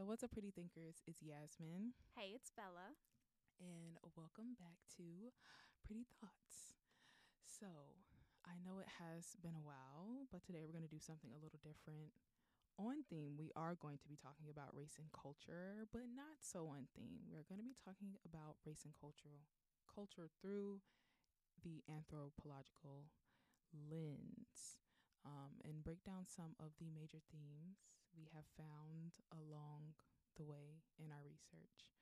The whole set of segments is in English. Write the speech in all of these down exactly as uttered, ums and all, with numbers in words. So what's up, Pretty Thinkers? It's Yasmine. Hey, it's Bella. And welcome back to Pretty Thoughts. So I know it has been a while, but today we're going to do something a little different. On theme, we are going to be talking about race and culture, but not so on theme. We're going to be talking about race and culture, culture through the anthropological lens, um, and break down some of the major themes we have found along the way in our research.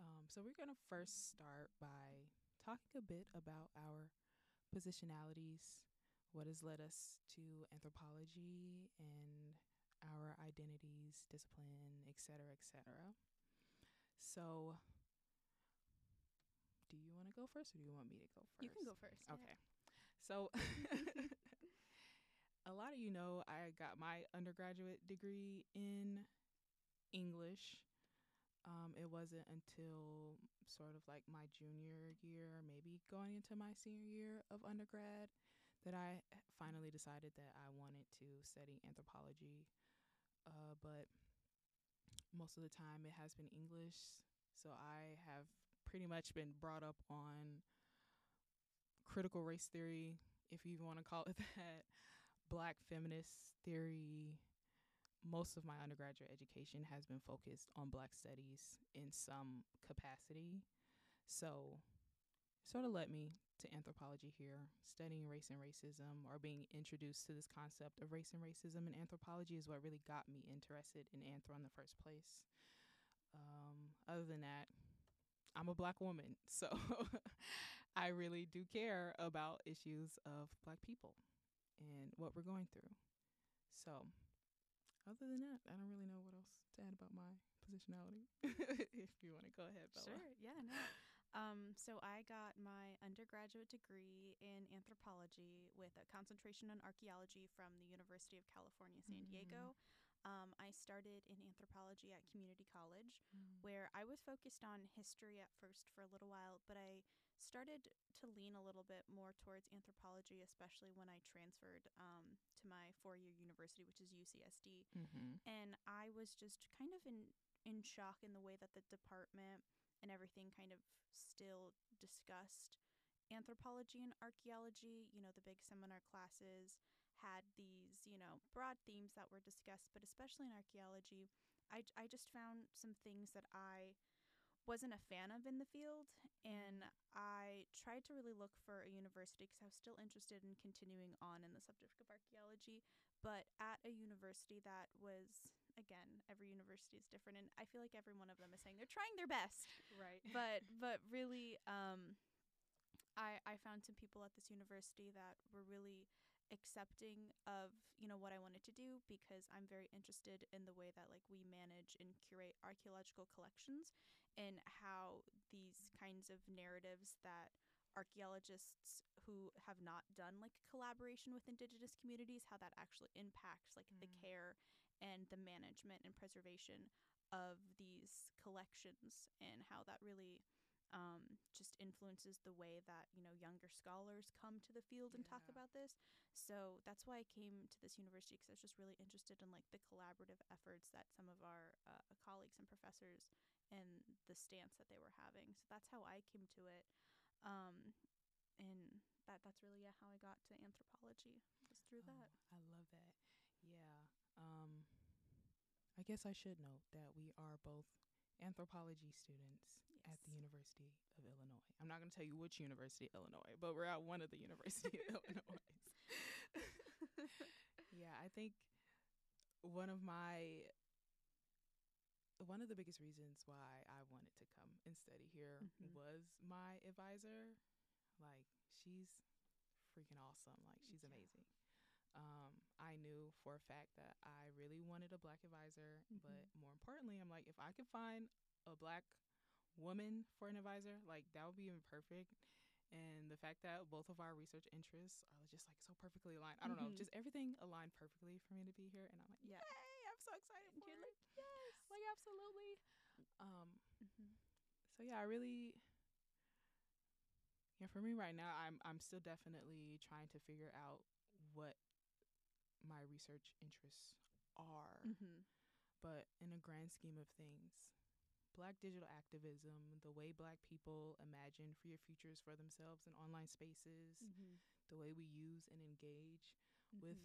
Um, so we're going to first start by talking a bit about our positionalities, what has led us to anthropology and our identities, discipline, et cetera, et cetera. So, do you want to go first, or do you want me to go first? You can go first. Okay. Yeah. So, a lot of you know I got my undergraduate degree in English. Um, it wasn't until sort of like my junior year, maybe going into my senior year of undergrad, that I finally decided that I wanted to study anthropology. Uh, but most of the time it has been English. So I have pretty much been brought up on critical race theory, if you want to call it that, Black feminist theory. Most of my undergraduate education has been focused on Black studies in some capacity. So sort of led me to anthropology here. Studying race and racism, or being introduced to this concept of race and racism in anthropology, is what really got me interested in anthro in the first place. Um, other than that, I'm a Black woman, so I really do care about issues of Black people and what we're going through. So other than that, I don't really know what else to add about my positionality. If you want to go ahead, Bella. Sure, yeah, no. Um, so I got my undergraduate degree in anthropology with a concentration on archaeology from the University of California, San Diego. Mm. Um, I started in anthropology at community college, mm. where I was focused on history at first for a little while, but I started to lean a little bit more towards anthropology, especially when I transferred um, to my four-year university, which is U C S D. Mm-hmm. And I was just kind of in, in shock in the way that the department and everything kind of still discussed anthropology and archaeology. You know, the big seminar classes had these, you know, broad themes that were discussed, but especially in archaeology, I, I just found some things that I wasn't a fan of in the field, and I tried to really look for a university because I was still interested in continuing on in the subject of archaeology, but at a university that was, again, every university is different, and I feel like every one of them is saying they're trying their best. Right. But but really, um, I, I found some people at this university that were really accepting of, you know, what I wanted to do, because I'm very interested in the way that, like, we manage and curate archaeological collections and how these kinds of narratives that archaeologists who have not done, like, collaboration with indigenous communities, how that actually impacts, like, mm. the care and the management and preservation of these collections, and how that really Um, just influences the way that, you know, younger scholars come to the field and yeah. talk about this. So that's why I came to this university, because I was just really interested in, like, the collaborative efforts that some of our uh, colleagues and professors and the stance that they were having. So that's how I came to it. Um, and that that's really yeah, how I got to anthropology, was through oh, that. I love that. Yeah. Um, I guess I should note that we are both anthropology students yes. at the University of Illinois. I'm not going to tell you which University of Illinois, but we're at one of the University of Illinois. Yeah, I think one of my, one of the biggest reasons why I wanted to come and study here mm-hmm. was my advisor. Like, she's freaking awesome. Like, she's yeah. amazing. Um, I knew for a fact that I really wanted a Black advisor, mm-hmm. but more importantly, I'm like, if I could find a Black woman for an advisor, like, that would be even perfect. And the fact that both of our research interests are just, like, so perfectly aligned, I don't mm-hmm. know, just everything aligned perfectly for me to be here. And I'm like, yeah. yay, I'm so excited for it. Like, yes, like, absolutely. Um, mm-hmm. so yeah, I really, yeah, for me right now, I'm, I'm still definitely trying to figure out what my research interests are. Mm-hmm. but in a grand scheme of things. Black digital activism, the way Black people imagine freer futures for themselves in online spaces, mm-hmm. the way we use and engage mm-hmm. with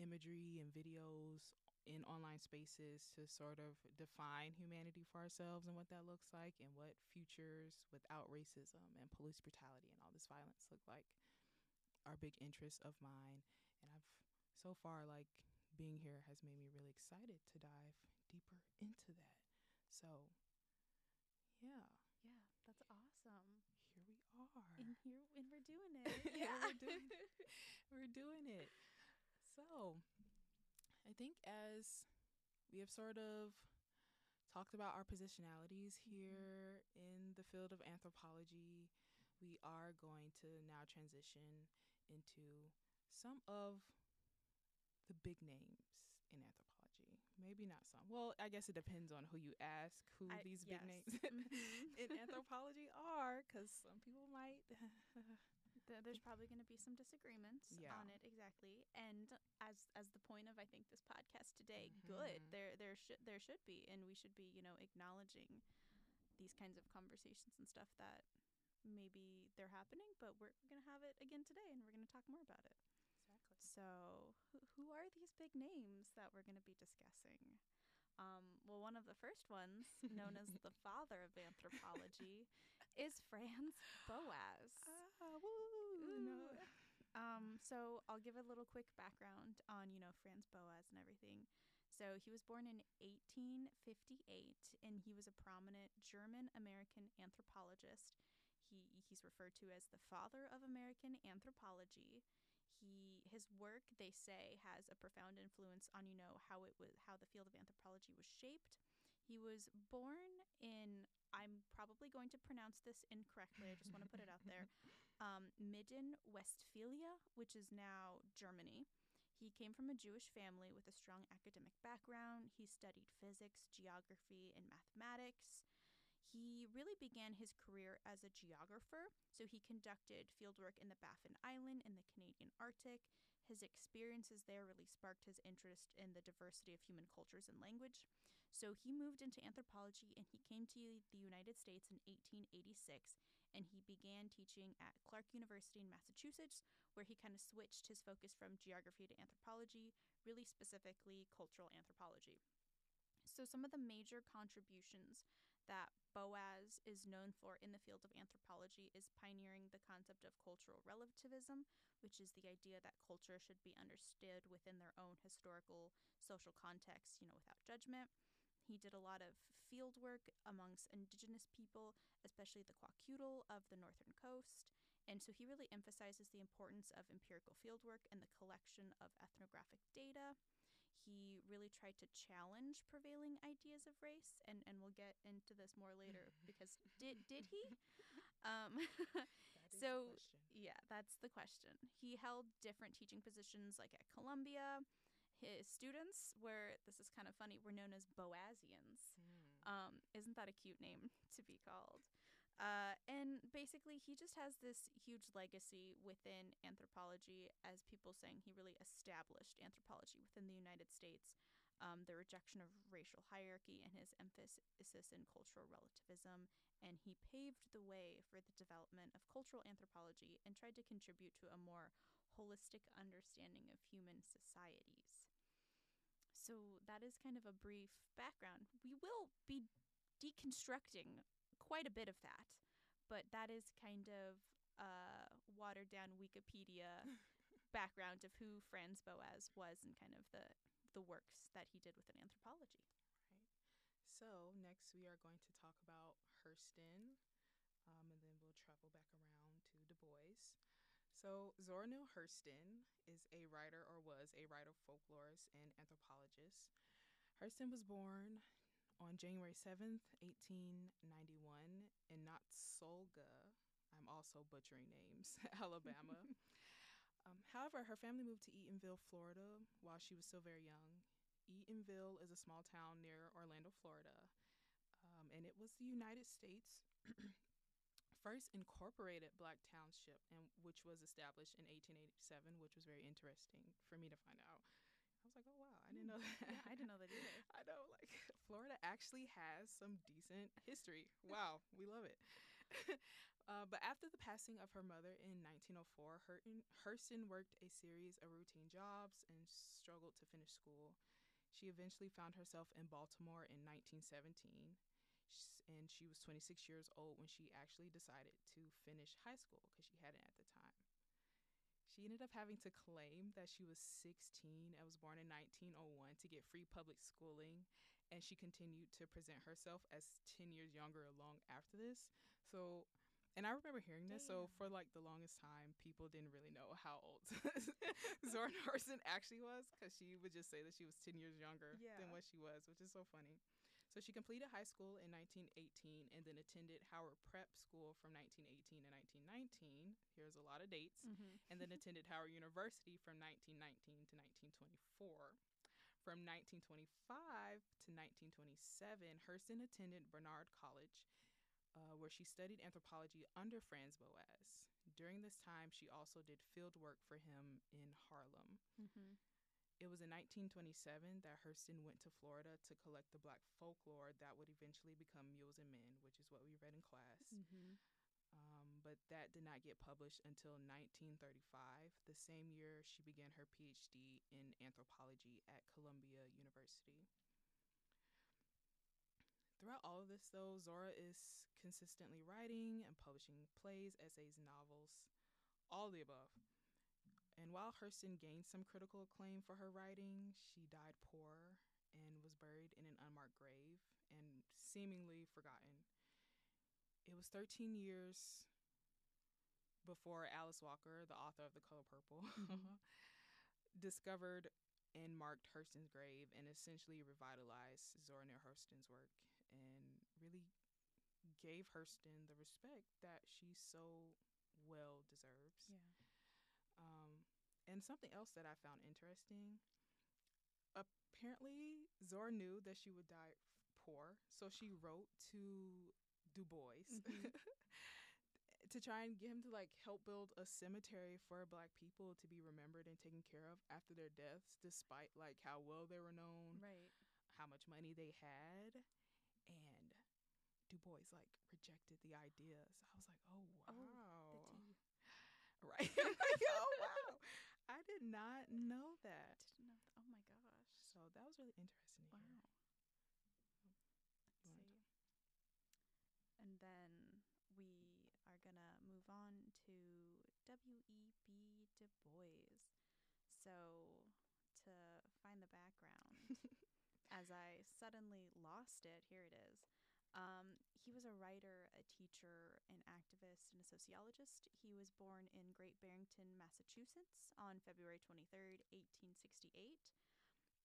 imagery and videos in online spaces to sort of define humanity for ourselves and what that looks like and what futures without racism and police brutality and all this violence look like are big interests of mine. And I've so far, like, being here has made me really excited to dive deeper into that. So, yeah. Yeah, that's awesome. Here we are. And here, and we're doing it. Yeah, we're doing it. We're doing it. So, I think as we have sort of talked about our positionalities here mm-hmm. in the field of anthropology, we are going to now transition into some of the big names in anthropology. Maybe not some. Well, I guess it depends on who you ask who I, these big yes. names mm-hmm. in anthropology are, because some people might... There's probably going to be some disagreements yeah. on it, exactly. And as as the point of, I think, this podcast today, mm-hmm. good. There there should there should be, and we should be, you know, acknowledging these kinds of conversations and stuff that maybe they're happening, but we're going to have it again today, and we're going to talk more about it. Exactly. So who, who are these big names that we're going to be discussing? Um, well, one of the first ones, known as the father of anthropology, is Franz Boas. Ah, woo! Ooh. No. Um, so I'll give a little quick background on, you know, Franz Boas and everything. So he was born in eighteen fifty-eight, and he was a prominent German-American anthropologist. He he's referred to as the father of American anthropology. He his work, they say, has a profound influence on, you know, how it was how the field of anthropology was shaped. He was born in, I'm probably going to pronounce this incorrectly, I just want to put it out there, um, Minden, Westphalia, which is now Germany. He came from a Jewish family with a strong academic background. He studied physics, geography, and mathematics. He really began his career as a geographer, so he conducted fieldwork in the Baffin Island in the Canadian Arctic. His experiences there really sparked his interest in the diversity of human cultures and language. So he moved into anthropology, and he came to the United States in eighteen eighty-six, and he began teaching at Clark University in Massachusetts, where he kind of switched his focus from geography to anthropology, really specifically cultural anthropology. So some of the major contributions that Boas is known for in the field of anthropology is pioneering the concept of cultural relativism, which is the idea that culture should be understood within their own historical social context, you know, without judgment. He did a lot of field work amongst indigenous people, especially the Kwakiutl of the northern coast. And so he really emphasizes the importance of empirical field work and the collection of ethnographic data. He really tried to challenge prevailing ideas of race, and, and we'll get into this more later, because did did he? Um, that is so, the question. Yeah, that's the question. He held different teaching positions, like at Columbia. His students were, this is kind of funny, were known as Boasians. Mm. Um, isn't that a cute name to be called? Uh, and basically, he just has this huge legacy within anthropology, as people saying he really established anthropology within the United States, um, the rejection of racial hierarchy and his emphasis in cultural relativism. And he paved the way for the development of cultural anthropology and tried to contribute to a more holistic understanding of human societies. So that is kind of a brief background. We will be deconstructing quite a bit of that, but that is kind of a watered down Wikipedia background of who Franz Boas was and kind of the the works that he did within anthropology. Right. So next we are going to talk about Hurston, um, and then we'll travel back around to Du Bois. So Zora Neale Hurston is a writer, or was a writer, folklorist, and anthropologist. Hurston was born on January seventh, eighteen ninety-one, in Natsolga, I'm also butchering names, Alabama. um, however, her family moved to Eatonville, Florida, while she was still very young. Eatonville is a small town near Orlando, Florida, um, and it was the United States' first incorporated Black township, and which was established in eighteen eighty-seven, which was very interesting for me to find out. I was like, oh, wow, I didn't know that. Yeah, I didn't know that either. I know, like, Florida actually has some decent history. Wow, we love it. Uh, but after the passing of her mother in nineteen oh four, Hurston, Hurston worked a series of routine jobs and struggled to finish school. She eventually found herself in Baltimore in nineteen seventeen, and she was twenty-six years old when she actually decided to finish high school because she hadn't at the time. She ended up having to claim that she was sixteen and was born in nineteen oh one to get free public schooling, and she continued to present herself as ten years younger long after this. So, and I remember hearing this, Damn. So for like the longest time, people didn't really know how old Zora Neale Hurston actually was, because she would just say that she was ten years younger yeah. than what she was, which is so funny. So she completed high school in nineteen eighteen and then attended Howard Prep School from nineteen eighteen to nineteen nineteen. Here's a lot of dates. Mm-hmm. And then attended Howard University from nineteen nineteen to nineteen twenty-four. From nineteen twenty-five to nineteen twenty-seven, Hurston attended Barnard College, Uh, where she studied anthropology under Franz Boas. During this time, she also did field work for him in Harlem. Mm-hmm. It was in nineteen twenty-seven that Hurston went to Florida to collect the Black folklore that would eventually become Mules and Men, which is what we read in class. Mm-hmm. Um, but that did not get published until nineteen thirty-five, the same year she began her P H D in anthropology at Columbia University. Throughout all of this, though, Zora is consistently writing and publishing plays, essays, novels, all of the above. And while Hurston gained some critical acclaim for her writing, she died poor and was buried in an unmarked grave and seemingly forgotten. It was thirteen years before Alice Walker, the author of The Color Purple, mm-hmm. discovered and marked Hurston's grave and essentially revitalized Zora Neale Hurston's work and really gave Hurston the respect that she so well deserves. Yeah. Um, and something else that I found interesting, apparently Zora knew that she would die poor, so she wrote to Du Bois mm-hmm. to try and get him to like help build a cemetery for Black people to be remembered and taken care of after their deaths, despite like how well they were known, right? How much money they had. And Du Bois like rejected the idea. So I was like, oh wow, oh, right? Oh wow, I did not know that. Didn't know th- oh my gosh. So that was really interesting. Wow. Let's see. And then we are gonna move on to W E B Du Bois. So to find the background, as I suddenly lost it, here it is. Um, he was a writer, a teacher, an activist, and a sociologist. He was born in Great Barrington, Massachusetts on February twenty-third, eighteen sixty-eight.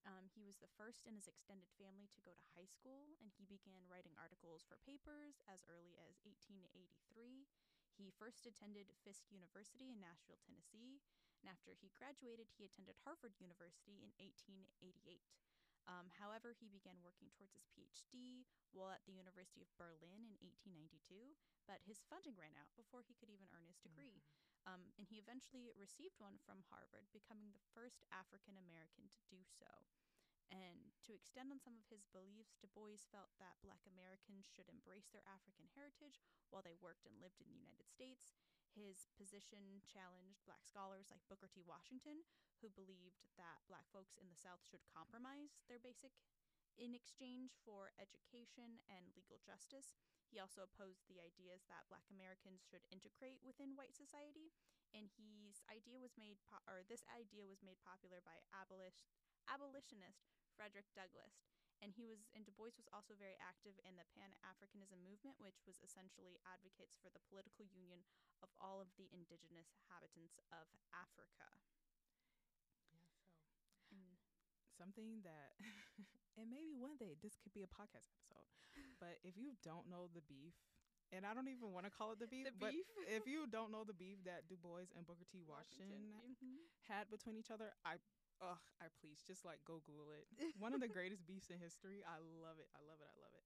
Um, he was the first in his extended family to go to high school, and he began writing articles for papers as early as eighteen eighty-three. He first attended Fisk University in Nashville, Tennessee, and after he graduated, he attended Harvard University in eighteen eighty-eight. Um, however, he began working towards his P H D while at the University of Berlin in eighteen ninety-two, but his funding ran out before he could even earn his degree. Mm-hmm. Um, and he eventually received one from Harvard, becoming the first African American to do so. And to extend on some of his beliefs, Du Bois felt that Black Americans should embrace their African heritage while they worked and lived in the United States. His position challenged Black scholars like Booker T. Washington, who believed that Black folks in the South should compromise their basic in exchange for education and legal justice. He also opposed the ideas that Black Americans should integrate within white society. And his idea was made, po- or this idea was made popular by abolish- abolitionist Frederick Douglass, and he was, and Du Bois was also very active in the Pan-Africanism movement, which was essentially advocates for the political union of all of the indigenous inhabitants of Africa. Yeah, so mm. something that, and maybe one day this could be a podcast episode, but if you don't know the beef, and I don't even want to call it the beef, the but beef? If you don't know the beef that Du Bois and Booker T. Washington, Washington. Mm-hmm. had between each other, I Ugh, I please just like go Google it. One of the greatest beefs in history. I love it. I love it. I love it.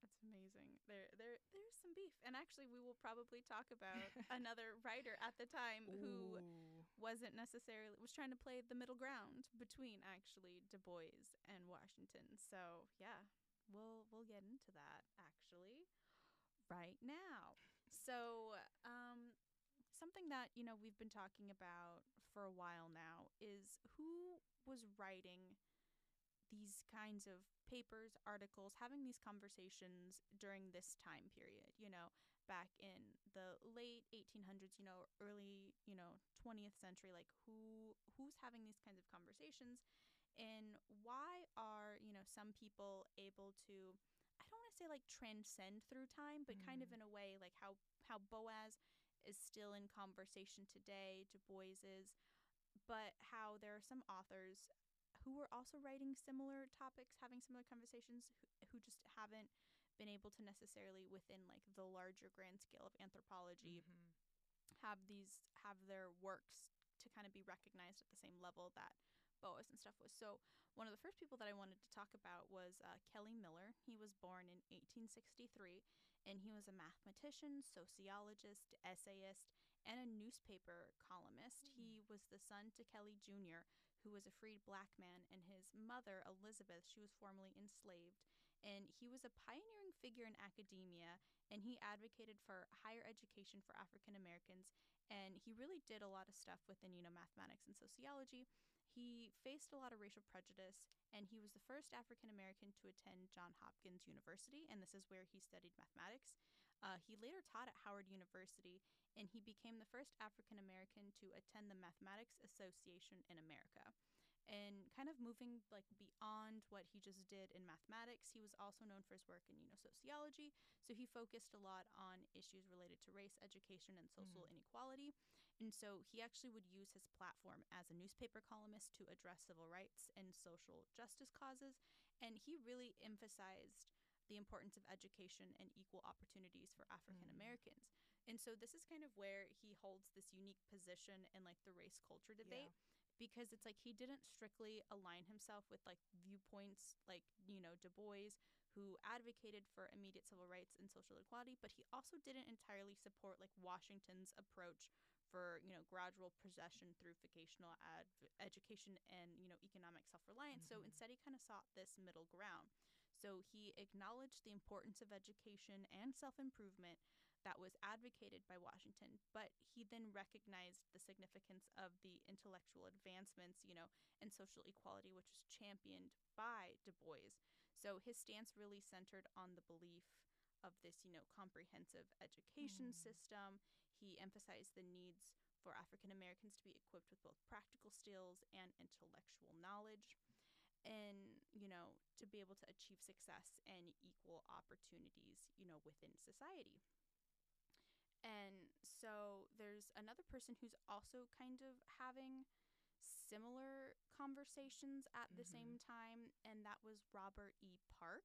That's Amazing. There, there, there's some beef. And actually, we will probably talk about another writer at the time who Ooh. wasn't necessarily, was trying to play the middle ground between actually Du Bois and Washington. So yeah, we'll, we'll get into that actually right now. So, um, something that, you know, we've been talking about for a while now is who was writing these kinds of papers, articles, having these conversations during this time period, you know, back in the late eighteen hundreds, you know, early, you know, twentieth century, like who who's having these kinds of conversations, and why are, you know, some people able to, I don't want to say like transcend through time, but mm. kind of in a way like how, how Boas is still in conversation today, Du Bois is, but how there are some authors who were also writing similar topics, having similar conversations, who, who just haven't been able to necessarily within like the larger grand scale of anthropology mm-hmm. have these, have their works to kind of be recognized at the same level that Boas and stuff was. So one of the first people that I wanted to talk about was uh, Kelly Miller. He was born in eighteen sixty-three, and he was a mathematician, sociologist, essayist, and a newspaper columnist. Mm. He was the son to Kelly Junior, who was a freed black man, and his mother, Elizabeth, she was formerly enslaved. And he was a pioneering figure in academia, and he advocated for higher education for African Americans, and he really did a lot of stuff within, you know, mathematics and sociology. He faced a lot of racial prejudice, and he was the first African American to attend Johns Hopkins University, and this is where he studied mathematics. Uh, he later taught at Howard University, and he became the first African American to attend the Mathematics Association in America. And kind of moving like beyond what he just did in mathematics, he was also known for his work in, you know, sociology. So he focused a lot on issues related to race, education, and social mm-hmm. inequality. And so he actually would use his platform as a newspaper columnist to address civil rights and social justice causes. And he really emphasized the importance of education and equal opportunities for African Americans. Mm-hmm. And so this is kind of where he holds this unique position in like the race culture debate. Yeah. Because it's like he didn't strictly align himself with like viewpoints like, you know, Du Bois, who advocated for immediate civil rights and social equality, but he also didn't entirely support like Washington's approach for, you know, gradual possession through vocational ad- education and, you know, economic self-reliance. Mm-hmm. So instead he kind of sought this middle ground. So he acknowledged the importance of education and self-improvement that was advocated by Washington, but he then recognized the significance of the intellectual advancements, you know, and social equality, which was championed by Du Bois. So his stance really centered on the belief of this, you know, comprehensive education mm. system. He emphasized the needs for African Americans to be equipped with both practical skills and intellectual knowledge, and, you know, to be able to achieve success and equal opportunities, you know, within society. And so there's another person who's also kind of having similar conversations at mm-hmm. the same time, and that was Robert E. Park.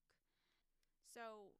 So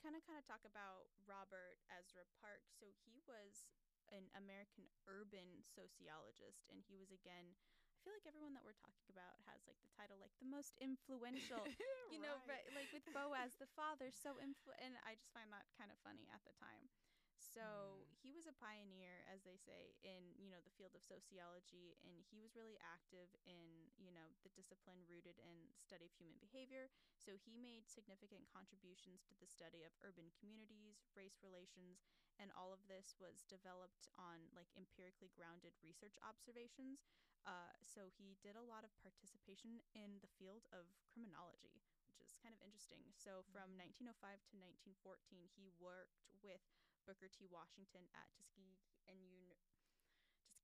kind of kind of talk about Robert Ezra Park. So he was an American urban sociologist, and he was, again, I feel like everyone that we're talking about has like the title like the most influential, you know, right. Right, like with Boas, the father, so influ- and I just find that kind of funny at the time. So he was a pioneer, as they say, in, you know, the field of sociology, and he was really active in, you know, the discipline rooted in study of human behavior. So he made significant contributions to the study of urban communities, race relations, and all of this was developed on like empirically grounded research observations. Uh, so he did a lot of participation in the field of criminology, which is kind of interesting. So from mm-hmm. nineteen oh five to nineteen fourteen, he worked with Booker T. Washington at Tuskegee and Un-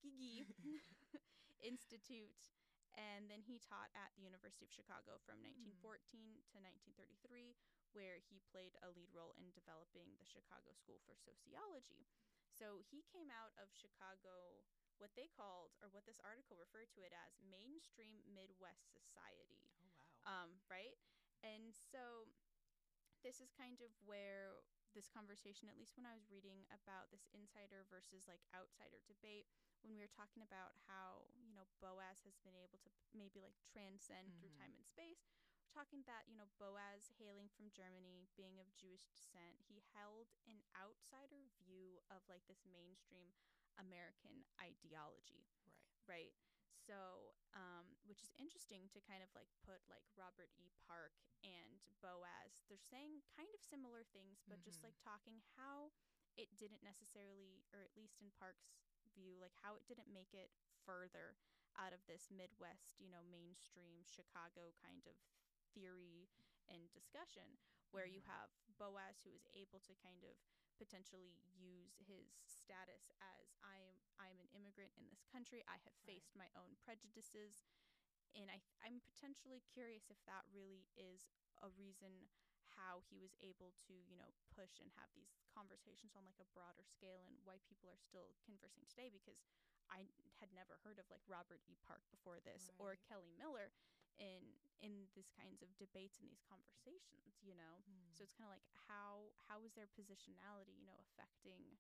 Tuskegee Institute, and then he taught at the University of Chicago from nineteen fourteen mm-hmm. to nineteen thirty-three, where he played a lead role in developing the Chicago School for Sociology. So he came out of Chicago, what they called, or what this article referred to it as, mainstream Midwest society. Oh, wow. Um, right? And so this is kind of where this conversation, at least when I was reading about this insider versus like outsider debate, when we were talking about how, you know, Boas has been able to maybe like transcend mm-hmm. through time and space, talking about, you know, Boas hailing from Germany, being of Jewish descent, he held an outsider view of, like, this mainstream American ideology. Right. Right. So, um, which is interesting to kind of, like, put, like, Robert E. Park and Boas, they're saying kind of similar things, but mm-hmm. just, like, talking how it didn't necessarily, or at least in Park's view, like, how it didn't make it further out of this Midwest, you know, mainstream Chicago kind of theory and discussion, where mm-hmm. you have Boas who is able to kind of potentially use his status as I am I'm an immigrant in this country, I have faced right. my own prejudices, and I I'm potentially curious if that really is a reason how he was able to, you know, push and have these conversations on, like, a broader scale, and why people are still conversing today, because I had never heard of, like, Robert E. Park before this right. or Kelly Miller in in these kinds of debates and these conversations, you know. Mm. So it's kind of like how how is their positionality, you know, affecting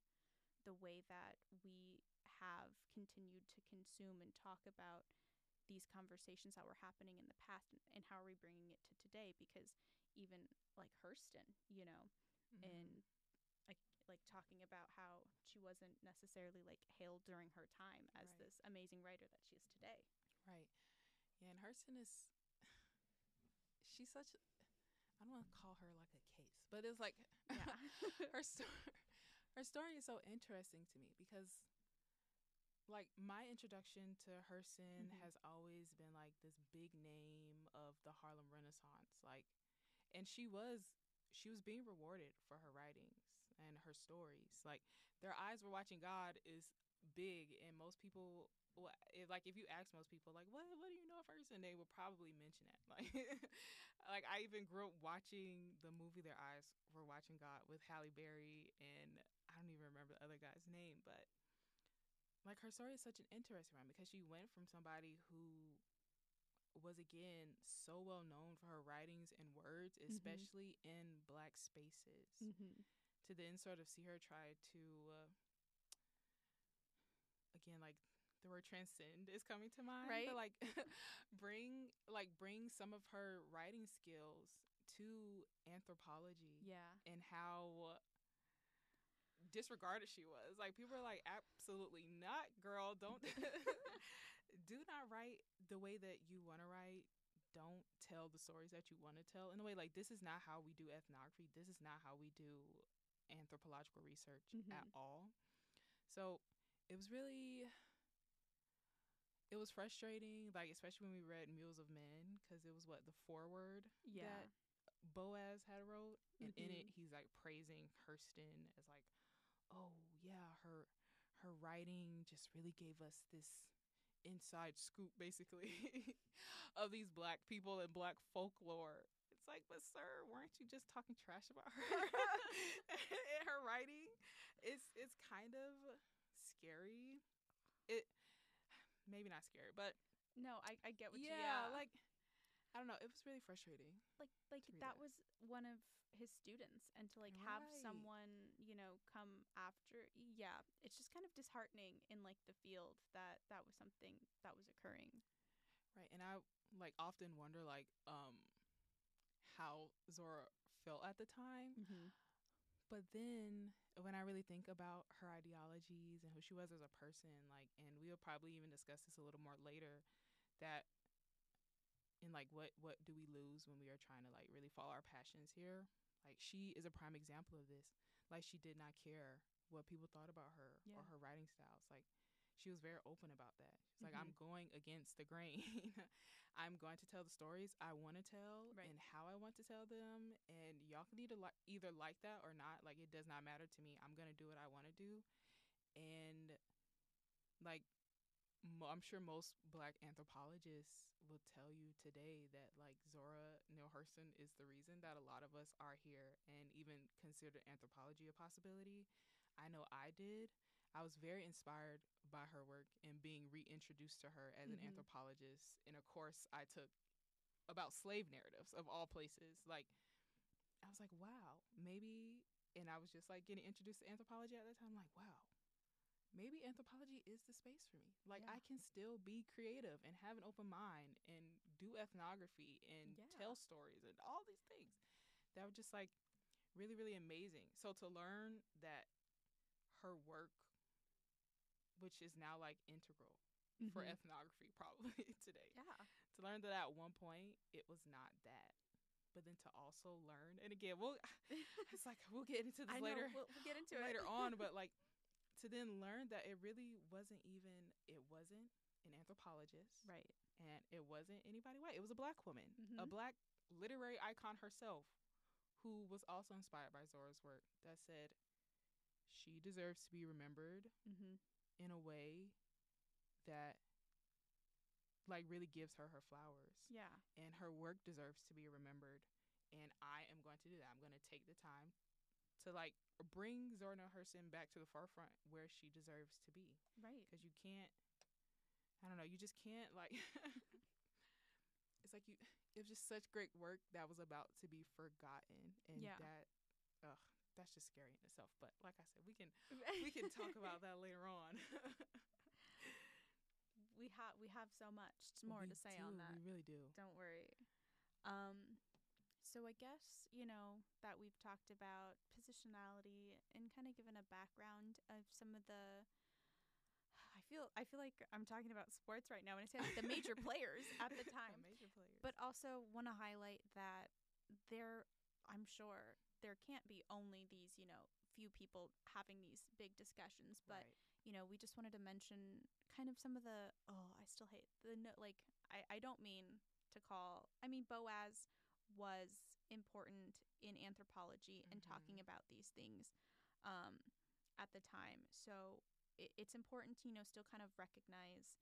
the way that we have continued to consume and talk about these conversations that were happening in the past, and, and how are we bringing it to today? Because even, like, Hurston, you know, mm-hmm. and like like talking about how she wasn't necessarily, like, hailed during her time as right. this amazing writer that she is today. Right. Yeah. And Hurston is, she's such, I don't want to call her like a case, but it's like yeah. her story, her story is so interesting to me, because, like, my introduction to Hurston mm-hmm. has always been, like, this big name of the Harlem Renaissance, like, and she was she was being rewarded for her writings and her stories. Like, Their Eyes Were Watching God is big, and most people, if, like, if you ask most people, like, what what do you know of Hurston, they will probably mention it. Like, like I even grew up watching the movie Their Eyes Were Watching God with Halle Berry, and I don't even remember the other guy's name, but, like, her story is such an interesting one, because she went from somebody who was, again, so well known for her writings and words, especially mm-hmm. in Black spaces, mm-hmm. to then sort of see her try to, uh, again, like, the word transcend is coming to mind, right? But, like, bring like bring some of her writing skills to anthropology, yeah, and how disregarded she was. Like, people were like, absolutely not, girl, don't do not write the way that you want to write, don't tell the stories that you want to tell in a way, like, this is not how we do ethnography, this is not how we do anthropological research mm-hmm. at all. So it was really it was frustrating, like, especially when we read Mules of Men, because it was what the foreword yeah that Boas had wrote, and mm-hmm. in it he's, like, praising Hurston as, like, oh yeah, her her writing just really gave us this inside scoop, basically, of these Black people and Black folklore. It's like, but sir, weren't you just talking trash about her and her writing? It's it's kind of scary. It maybe not scary, but no, I, I get what yeah, you yeah, like, I don't know. It was really frustrating. Like, like that, that was one of his students, and to, like, right. have someone, you know, come after. Yeah, it's just kind of disheartening in, like, the field that that was something that was occurring. Right, and I, like, often wonder, like, um, how Zora felt at the time. Mm-hmm. But then when I really think about her ideologies and who she was as a person, like, and we will probably even discuss this a little more later, that. And, like, what, what do we lose when we are trying to, like, really follow our passions here? Like, she is a prime example of this. Like, she did not care what people thought about her yeah. or her writing styles. Like, she was very open about that. She's mm-hmm. like, I'm going against the grain. I'm going to tell the stories I want to tell right. and how I want to tell them. And y'all can either, li- either like that or not. Like, it does not matter to me. I'm going to do what I want to do. And, like, I'm sure most Black anthropologists will tell you today that, like, Zora Neale Hurston is the reason that a lot of us are here and even considered anthropology a possibility. I know I did. I was very inspired by her work and being reintroduced to her as mm-hmm. an anthropologist in a course I took about slave narratives of all places. Like, I was like, wow, maybe. And I was just, like, getting introduced to anthropology at that time. Like, wow. maybe anthropology is the space for me. Like, yeah. I can still be creative and have an open mind and do ethnography and yeah. tell stories and all these things that were just like really, really amazing. So to learn that her work, which is now like integral mm-hmm. for ethnography probably today, yeah. to learn that at one point it was not that. But then to also learn, and again, we'll, it's like, we'll get into this I later, know, we'll, we'll get into later it. on, but like to then learn that it really wasn't even, it wasn't an anthropologist. Right. And it wasn't anybody white. It was a Black woman, mm-hmm. a Black literary icon herself, who was also inspired by Zora's work, that said she deserves to be remembered mm-hmm. in a way that like really gives her her flowers. Yeah. And her work deserves to be remembered. And I am going to do that. I'm going to take the time to like bring Zora Neale Hurston back to the forefront where she deserves to be. Right. Because you can't, I don't know, you just can't like, it's like you, it was just such great work that was about to be forgotten. And yeah. that, ugh, that's just scary in itself. But like I said, we can, we can talk about that later on. We have we have so much more we to say do. on that. We really do. Don't worry. Um, so I guess, you know, that we've talked about positionality and kind of given a background of some of the. I feel I feel like I'm talking about sports right now when I say like the major players at the time. The major players. But also want to highlight that there, I'm sure there can't be only these, you know, few people having these big discussions, but right. you know, we just wanted to mention kind of some of the oh I still hate the no, like I, I don't mean to call I mean Boas was important in anthropology and mm-hmm. talking about these things um at the time, so it, it's important to, you know, still kind of recognize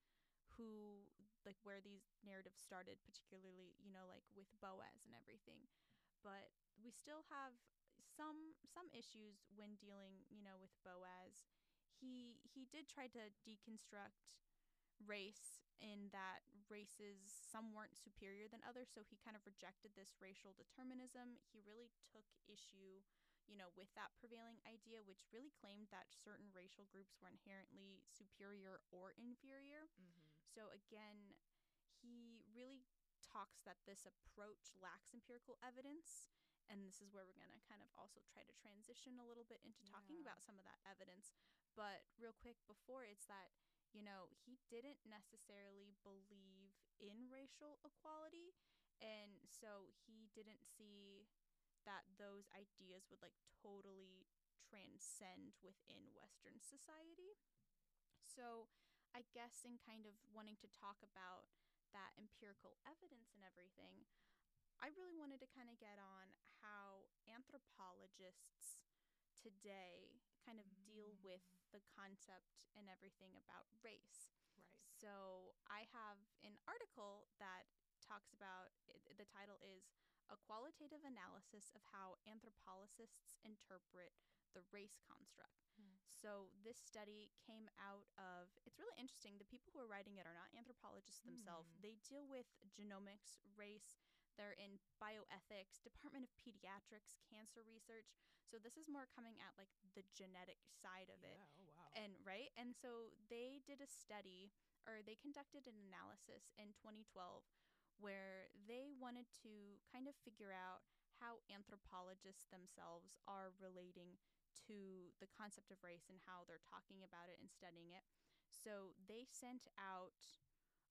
who, like, where these narratives started, particularly, you know, like with Boas and everything, but we still have some some issues when dealing, you know, with Boas. He he did try to deconstruct race in that races, some weren't superior than others, so he kind of rejected this racial determinism. He really took issue, you know, with that prevailing idea, which really claimed that certain racial groups were inherently superior or inferior. Mm-hmm. So again, he really talks that this approach lacks empirical evidence. And this is where we're going to kind of also try to transition a little bit into talking yeah. about some of that evidence. But real quick before, it's that, you know, he didn't necessarily believe in racial equality. And so he didn't see that those ideas would like totally transcend within Western society. So I guess in kind of wanting to talk about that empirical evidence and everything, I really wanted to kind of get on how anthropologists today kind of mm. deal with the concept and everything about race. Right. So I have an article that talks about, the title is A Qualitative Analysis of How Anthropologists Interpret the Race Construct. Mm. So this study came out of, it's really interesting, the people who are writing it are not anthropologists themselves. Mm. They deal with genomics, race, they're in bioethics, Department of Pediatrics, cancer research. So this is more coming at like the genetic side of yeah, it. Oh, wow. And right. And so they did a study, or they conducted an analysis in twenty twelve where they wanted to kind of figure out how anthropologists themselves are relating to the concept of race and how they're talking about it and studying it. So they sent out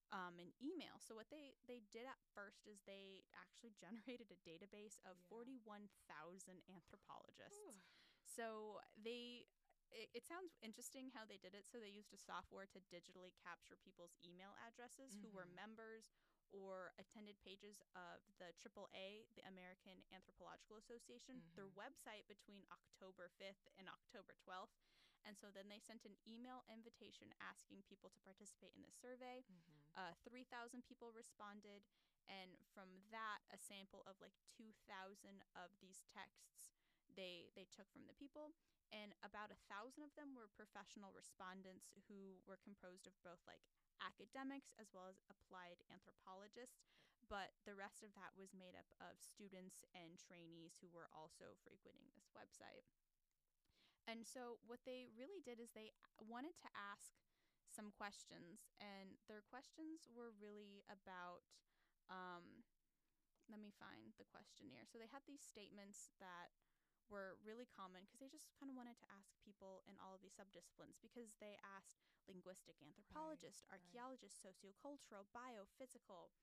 um, an email. So what they, they did at first is they actually generated a database of yeah. forty-one thousand anthropologists. Ooh. So they... It, it sounds interesting how they did it. So they used a software to digitally capture people's email addresses mm-hmm. who were members or attended pages of the triple A, the American Anthropological Association, mm-hmm. their website between October fifth and October twelfth. And so then they sent an email invitation asking people to participate in the survey. Mm-hmm. Uh, three thousand people responded. And from that, a sample of like two thousand of these texts they they took from the people. And about a thousand of them were professional respondents who were composed of both like academics as well as applied anthropologists. But the rest of that was made up of students and trainees who were also frequenting this website. And so what they really did is they wanted to ask some questions, and their questions were really about, um, let me find the questionnaire. So they had these statements that were really common because they just kind of wanted to ask people in all of these subdisciplines, because they asked linguistic anthropologists, right, archaeologists, right. sociocultural, biophysical.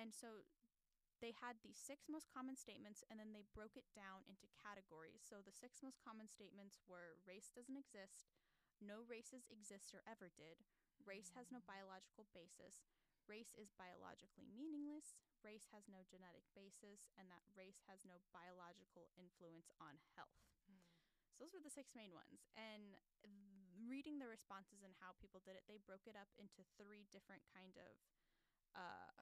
And so they had these six most common statements, and then they broke it down into categories. So the six most common statements were: race doesn't exist, no races exist or ever did, race mm-hmm. has no biological basis, race is biologically meaningless, race has no genetic basis, and that race has no biological influence on health. Mm. So those were the six main ones. And reading the responses and how people did it, they broke it up into three different kind of, uh,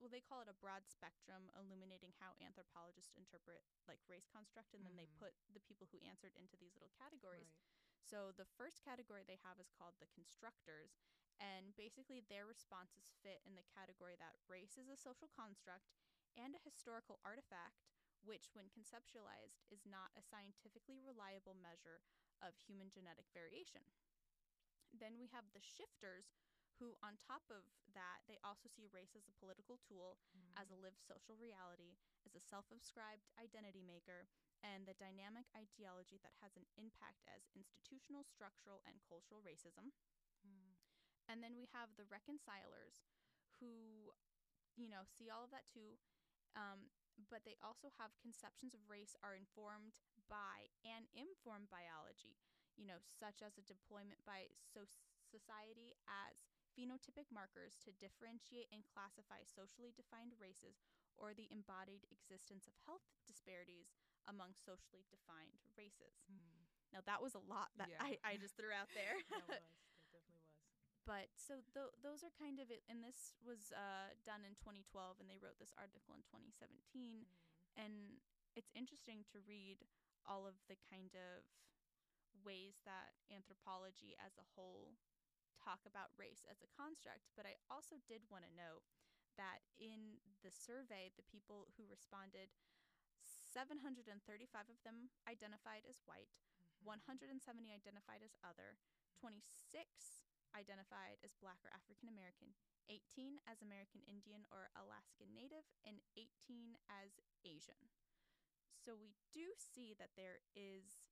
well, they call it a broad spectrum, illuminating how anthropologists interpret like race construct, and mm-hmm. then they put the people who answered into these little categories. Right. So the first category they have is called the constructors, and basically their responses fit in the category that race is a social construct and a historical artifact, which when conceptualized is not a scientifically reliable measure of human genetic variation. Then we have the shifters, who on top of that, they also see race as a political tool, mm-hmm. as a lived social reality, as a self-ascribed identity maker, and the dynamic ideology that has an impact as institutional, structural, and cultural racism. Mm-hmm. And then we have the reconcilers, who, you know, see all of that too, um, but they also have conceptions of race are informed by and informed biology, you know, such as a deployment by so- society as phenotypic markers to differentiate and classify socially defined races, or the embodied existence of health disparities among socially defined races. Mm. Now, that was a lot that yeah. I, I just threw out there. That was. That definitely was. But so th- those are kind of it. And this was uh, done in twenty twelve, and they wrote this article in twenty seventeen. Mm. And it's interesting to read all of the kind of ways that anthropology as a whole talk about race as a construct. But I also did want to know that in the survey, the people who responded, seven hundred thirty-five of them identified as white, mm-hmm. one hundred seventy identified as other, twenty-six identified as Black or African American, eighteen as American Indian or Alaskan Native, and eighteen as Asian. So we do see that there is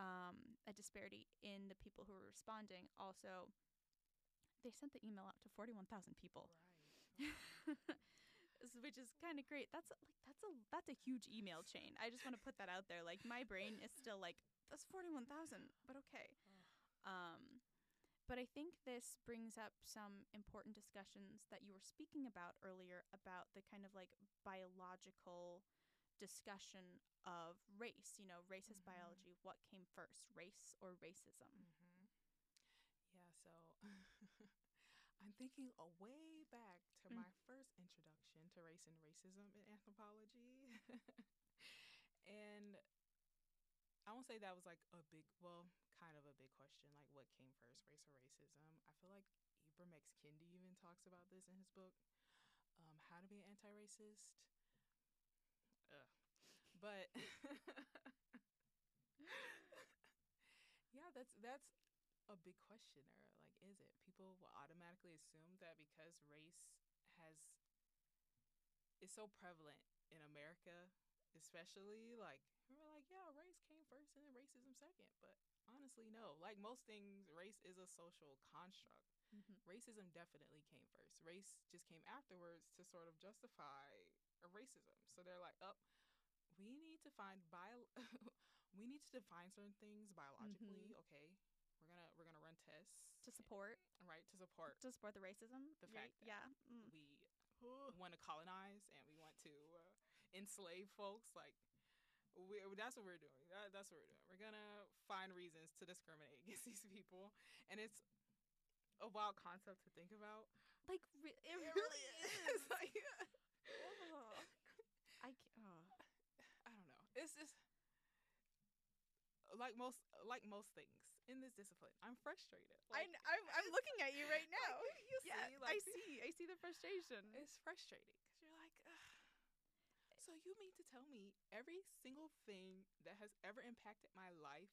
um, a disparity in the people who are responding. Also, they sent the email out to forty-one thousand people, right. oh. which is kind of great. That's like that's a that's a huge email chain. I just want to put that out there. Like, my brain is still like, that's forty-one thousand, but okay. Oh. Um. But I think this brings up some important discussions that you were speaking about earlier about the kind of like biological discussion of race, you know, racist mm-hmm. biology, what came first, race or racism? Mm-hmm. Yeah, so I'm thinking a way back to mm-hmm. my first introduction to race and racism in anthropology. And I won't say that was like a big, well, kind of a big question, like what came first, race or racism. I feel like Ibram X. Kendi even talks about this in his book, um, How to Be an Anti-Racist. Ugh. But yeah, that's that's a big questioner. Like, is it? People will automatically assume that because race has is so prevalent in America, especially, like, we were like, yeah, race came first and then racism second. But honestly, no. Like most things, race is a social construct. Mm-hmm. Racism definitely came first. Race just came afterwards to sort of justify racism. So they're like, oh, we need to find bio- we need to define certain things biologically. Mm-hmm. Okay, we're gonna we're gonna run tests to support and, right to support to support the racism. The fact right? that yeah. mm. we want to colonize and we want to uh, enslave folks, like. We, that's what we're doing. That, that's what we're doing. We're going to find reasons to discriminate against these people. And it's a wild concept to think about. Like, re- it, it really is. is. Like, oh. I, oh. I don't know. It's just like most like most things in this discipline. I'm frustrated. Like, I, I'm, I'm looking at you right now. Like, you yeah, see, like, I see. I see the frustration. It's frustrating because you're like, ugh. So you mean to tell me every single thing that has ever impacted my life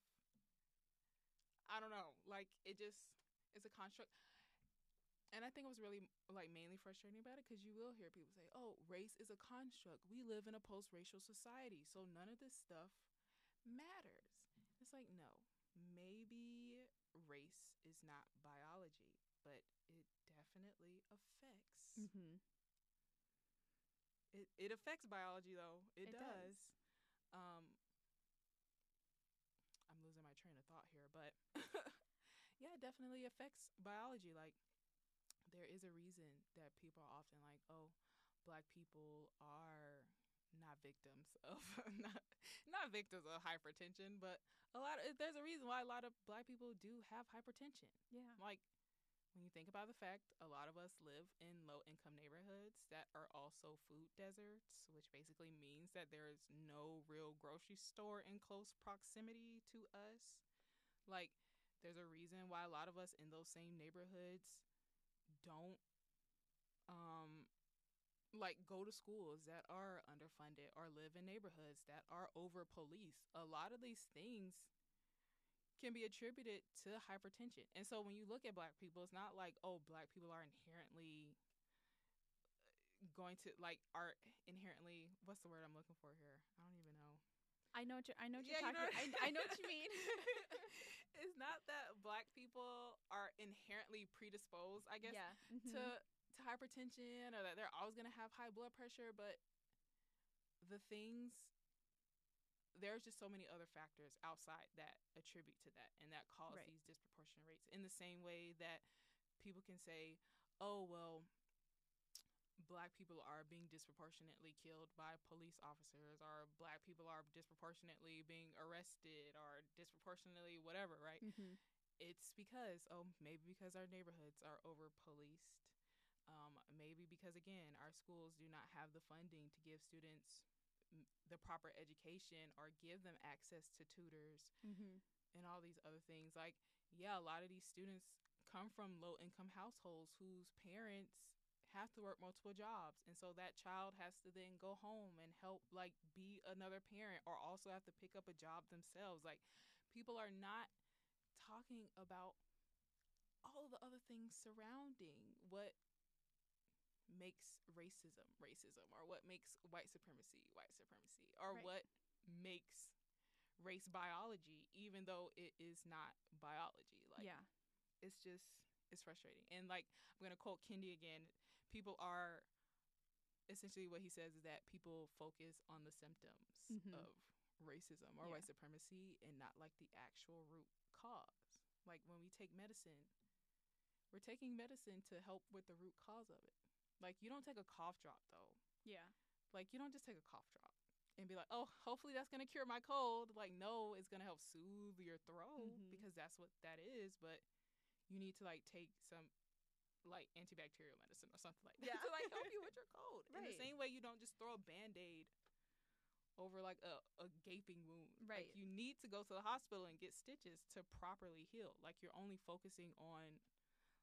I don't know. Like, it just is a construct. And I think it was really, like, mainly frustrating about it because you will hear people say, oh, race is a construct. We live in a post-racial society, so none of this stuff matters. It's like, no, maybe race is not biology, but it definitely affects. Mm-hmm. It it affects biology, though. It, it does. does. Um, I'm losing my train of thought here, but yeah, it definitely affects biology. Like, there is a reason that people are often like, oh, black people are not victims of not not victims of hypertension, but a lot of, there's a reason why a lot of black people do have hypertension. Yeah. Like, when you think about the fact a lot of us live in low-income neighborhoods that are also food deserts, which basically means that there is no real grocery store in close proximity to us. Like, there's a reason why a lot of us in those same neighborhoods don't um like go to schools that are underfunded or live in neighborhoods that are over-policed. A lot of these things can be attributed to hypertension. And so when you look at black people, it's not like, oh, black people are inherently going to, like, are inherently, what's the word I'm looking for here? I don't even know. I know what you're, I know what you're yeah, talking you know, I, I know what you mean. It's not that black people are inherently predisposed, I guess, yeah. mm-hmm. to to hypertension, or that they're always going to have high blood pressure, but the things... there's just so many other factors outside that attribute to that, and that cause right. these disproportionate rates. In the same way that people can say, oh, well, black people are being disproportionately killed by police officers, or black people are disproportionately being arrested, or disproportionately whatever, right? Mm-hmm. It's because, oh, maybe because our neighborhoods are over-policed. Um, maybe because, again, our schools do not have the funding to give students the proper education or give them access to tutors mm-hmm. and all these other things. Like, yeah, a lot of these students come from low-income households whose parents have to work multiple jobs. And so that child has to then go home and help, like, be another parent, or also have to pick up a job themselves. Like, people are not talking about all the other things surrounding what makes racism racism, or what makes white supremacy white supremacy, or right. what makes race biology, even though it is not biology. Like, yeah. it's just, it's frustrating. And, like, I'm going to quote Kendi again. People are, essentially what he says is that people focus on the symptoms mm-hmm. of racism or yeah. white supremacy, and not, like, the actual root cause. Like, when we take medicine, we're taking medicine to help with the root cause of it. Like, you don't take a cough drop, though. Yeah. Like, you don't just take a cough drop and be like, oh, hopefully that's going to cure my cold. Like, no, it's going to help soothe your throat mm-hmm. because that's what that is. But you need to, like, take some, like, antibacterial medicine or something like that yeah. to, like, help you with your cold. Right. In the same way, you don't just throw a Band-Aid over, like, a, a gaping wound. Right. Like, you need to go to the hospital and get stitches to properly heal. Like, you're only focusing on,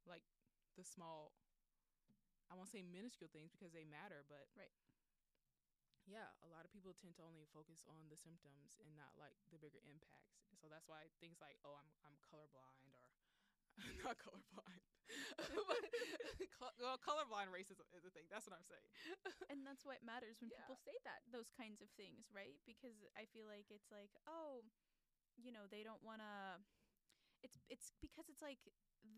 like, the small... I won't say minuscule things because they matter, but right. yeah, a lot of people tend to only focus on the symptoms and not, like, the bigger impacts. And so that's why things like, oh, I'm I'm colorblind, or I'm not colorblind. Well, colorblind racism is a thing. That's what I'm saying. And that's what matters when yeah. people say that, those kinds of things, right? Because I feel like it's like, oh, you know, they don't want to – it's it's because it's like –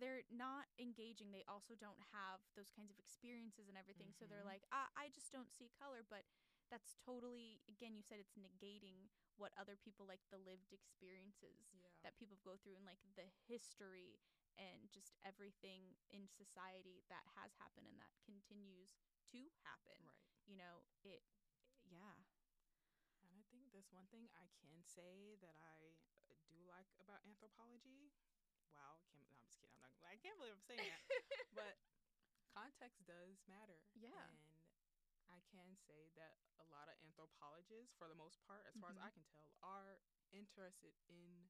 they're not engaging. They also don't have those kinds of experiences and everything. Mm-hmm. So they're like, I-, I just don't see color. But that's totally, again, you said it's negating what other people, like, the lived experiences yeah. that people go through, and, like, the history and just everything in society that has happened and that continues to happen. Right. You know, it, yeah. And I think that's one thing I can say that I do like about anthropology. Wow, I can't, no, I'm just kidding. I'm not, I can't believe I'm saying that. But context does matter. Yeah. And I can say that a lot of anthropologists, for the most part, as far mm-hmm. as I can tell, are interested in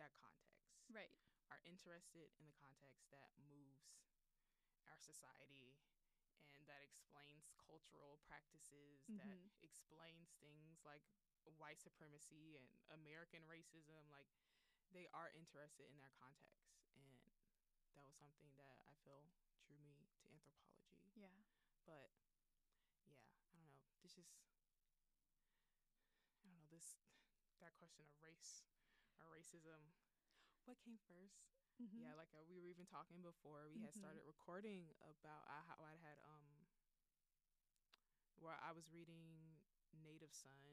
that context. Right. Are interested in the context that moves our society, and that explains cultural practices, mm-hmm. that explains things like white supremacy and American racism, like they are interested in their context. And that was something that I feel drew me to anthropology. Yeah. But, yeah, I don't know. This just, I don't know, this, that question of race or racism. What came first? Mm-hmm. Yeah, like uh, we were even talking before we mm-hmm. had started recording about uh, how I had, um, where I was reading Native Son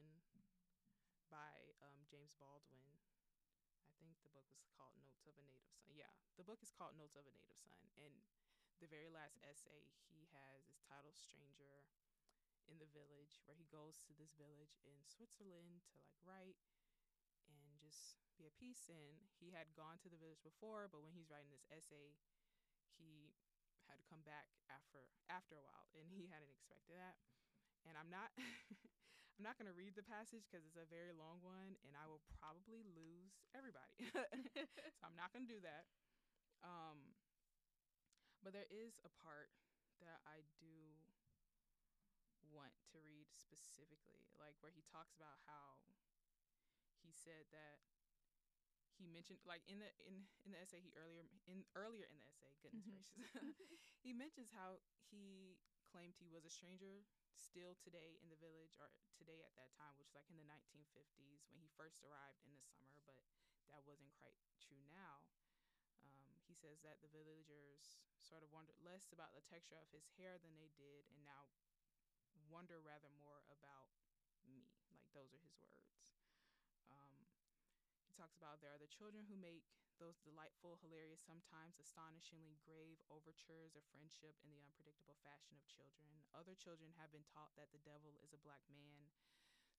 by um, James Baldwin. I think the book was called Notes of a Native Son. Yeah, the book is called Notes of a Native Son. And the very last essay he has is titled Stranger in the Village, where he goes to this village in Switzerland to like write and just be at peace. And he had gone to the village before, but when he's writing this essay, he had to come back after after a while, and he hadn't expected that. And I'm not I'm not going to read the passage because it's a very long one, and I will probably lose everybody. So I'm not going to do that. Um, but there is a part that I do want to read specifically, like where he talks about how he said that he mentioned, like in the in, in the essay he earlier in earlier in the essay, goodness mm-hmm. gracious, he mentions how he claimed he was a stranger still today in the village, or today at that time, which is like in the nineteen fifties when he first arrived in the summer, but that wasn't quite true now. Um, he says that the villagers sort of wondered less about the texture of his hair than they did, and now wonder rather more about me. Like, those are his words. Um, he talks about there are the children who make those delightful, hilarious, sometimes astonishingly grave overtures of friendship in the unpredictable fashion of children. Other children have been taught that the devil is a black man.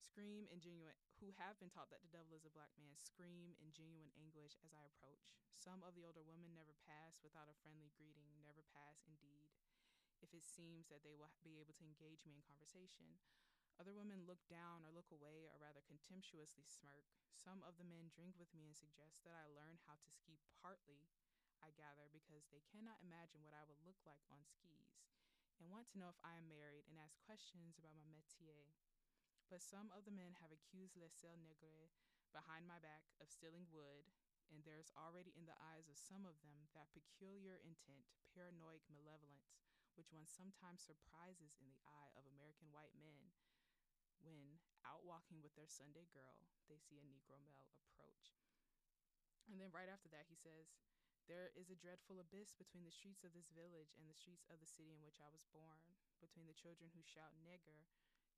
Scream in genuine who have been taught that the devil is a black man scream in genuine anguish as I approach. Some of the older women never pass without a friendly greeting, never pass indeed, if it seems that they will be able to engage me in conversation. Other women look down or look away, or rather contemptuously smirk. Some of the men drink with me and suggest that I learn how to ski partly, I gather, because they cannot imagine what I would look like on skis, and want to know if I am married and ask questions about my métier. But some of the men have accused Les Sel Negre behind my back of stealing wood, and there is already in the eyes of some of them that peculiar intent, paranoid malevolence, which one sometimes surprises in the eye of American white men when, out walking with their Sunday girl, they see a Negro male approach. And then right after that, he says, there is a dreadful abyss between the streets of this village and the streets of the city in which I was born, between the children who shout nigger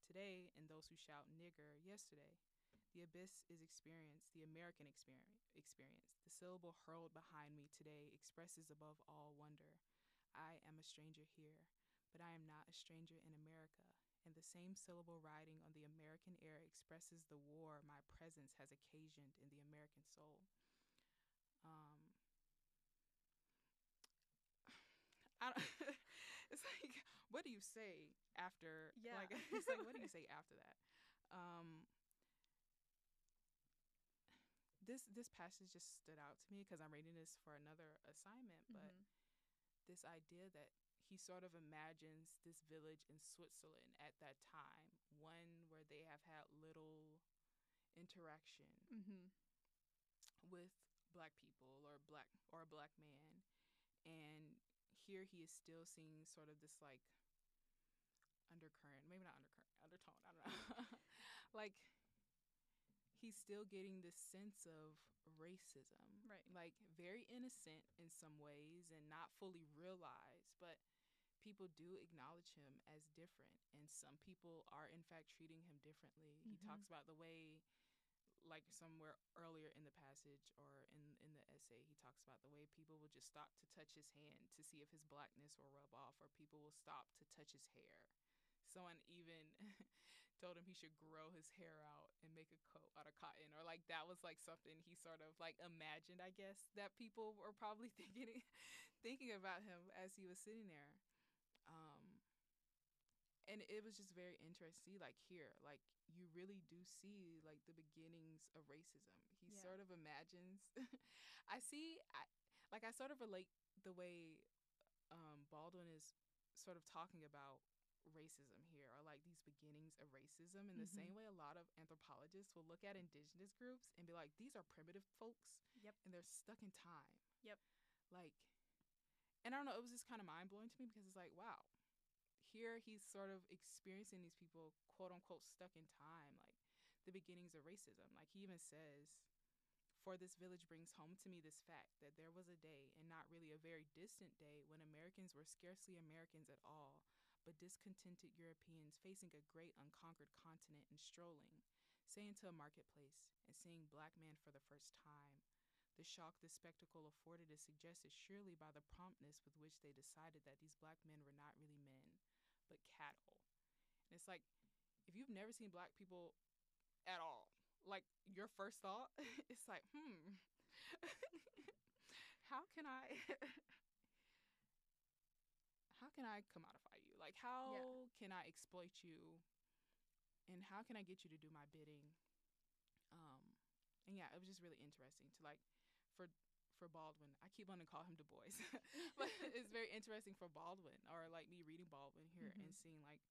today and those who shout nigger yesterday. The abyss is experience, the American experience. The syllable hurled behind me today expresses above all wonder. I am a stranger here, but I am not a stranger in America. And the same syllable riding on the American air expresses the war my presence has occasioned in the American soul. Um, I don't, it's like, what do you say after? Yeah. Like, it's like, what do you say after that? Um, This this passage just stood out to me because I'm reading this for another assignment, but mm-hmm. this idea that he sort of imagines this village in Switzerland at that time, one where they have had little interaction mm-hmm. with black people or black or a black man. And here he is still seeing sort of this like undercurrent, maybe not undercurrent, undertone, I don't know. like... He's still getting this sense of racism, right? Like very innocent in some ways and not fully realized, but people do acknowledge him as different. And some people are in fact treating him differently. Mm-hmm. He talks about the way, like somewhere earlier in the passage or in, in the essay, he talks about the way people will just stop to touch his hand to see if his blackness will rub off, or people will stop to touch his hair. Someone even told him he should grow his hair out and make a coat out of cotton, or like that was like something he sort of like imagined, I guess, that people were probably thinking thinking about him as he was sitting there. Um, and it was just very interesting, like here, like you really do see like the beginnings of racism. He yeah. sort of imagines. I see, I, like I sort of relate the way um, Baldwin is sort of talking about racism here, or like these beginnings of racism, in mm-hmm. the same way a lot of anthropologists will look at indigenous groups and be like, these are primitive folks, yep, and they're stuck in time. Yep. Like, and I don't know, it was just kind of mind-blowing to me, because it's like, wow, here he's sort of experiencing these people, quote-unquote, stuck in time, like the beginnings of racism. Like, he even says, "For this village brings home to me this fact, that there was a day, and not really a very distant day, when Americans were scarcely Americans at all, but discontented Europeans facing a great unconquered continent and strolling, say, into a marketplace, and seeing black man for the first time. The shock this spectacle afforded is suggested surely by the promptness with which they decided that these black men were not really men, but cattle." And it's like, if you've never seen black people at all, like, your first thought, it's like, hmm, how can I, how can I commodify you? Like, how yeah. can I exploit you? And how can I get you to do my bidding? Um, and yeah, it was just really interesting to, like, for for Baldwin, I keep wanting to call him Du Bois, but it's very interesting for Baldwin, or like me reading Baldwin here mm-hmm. and seeing like,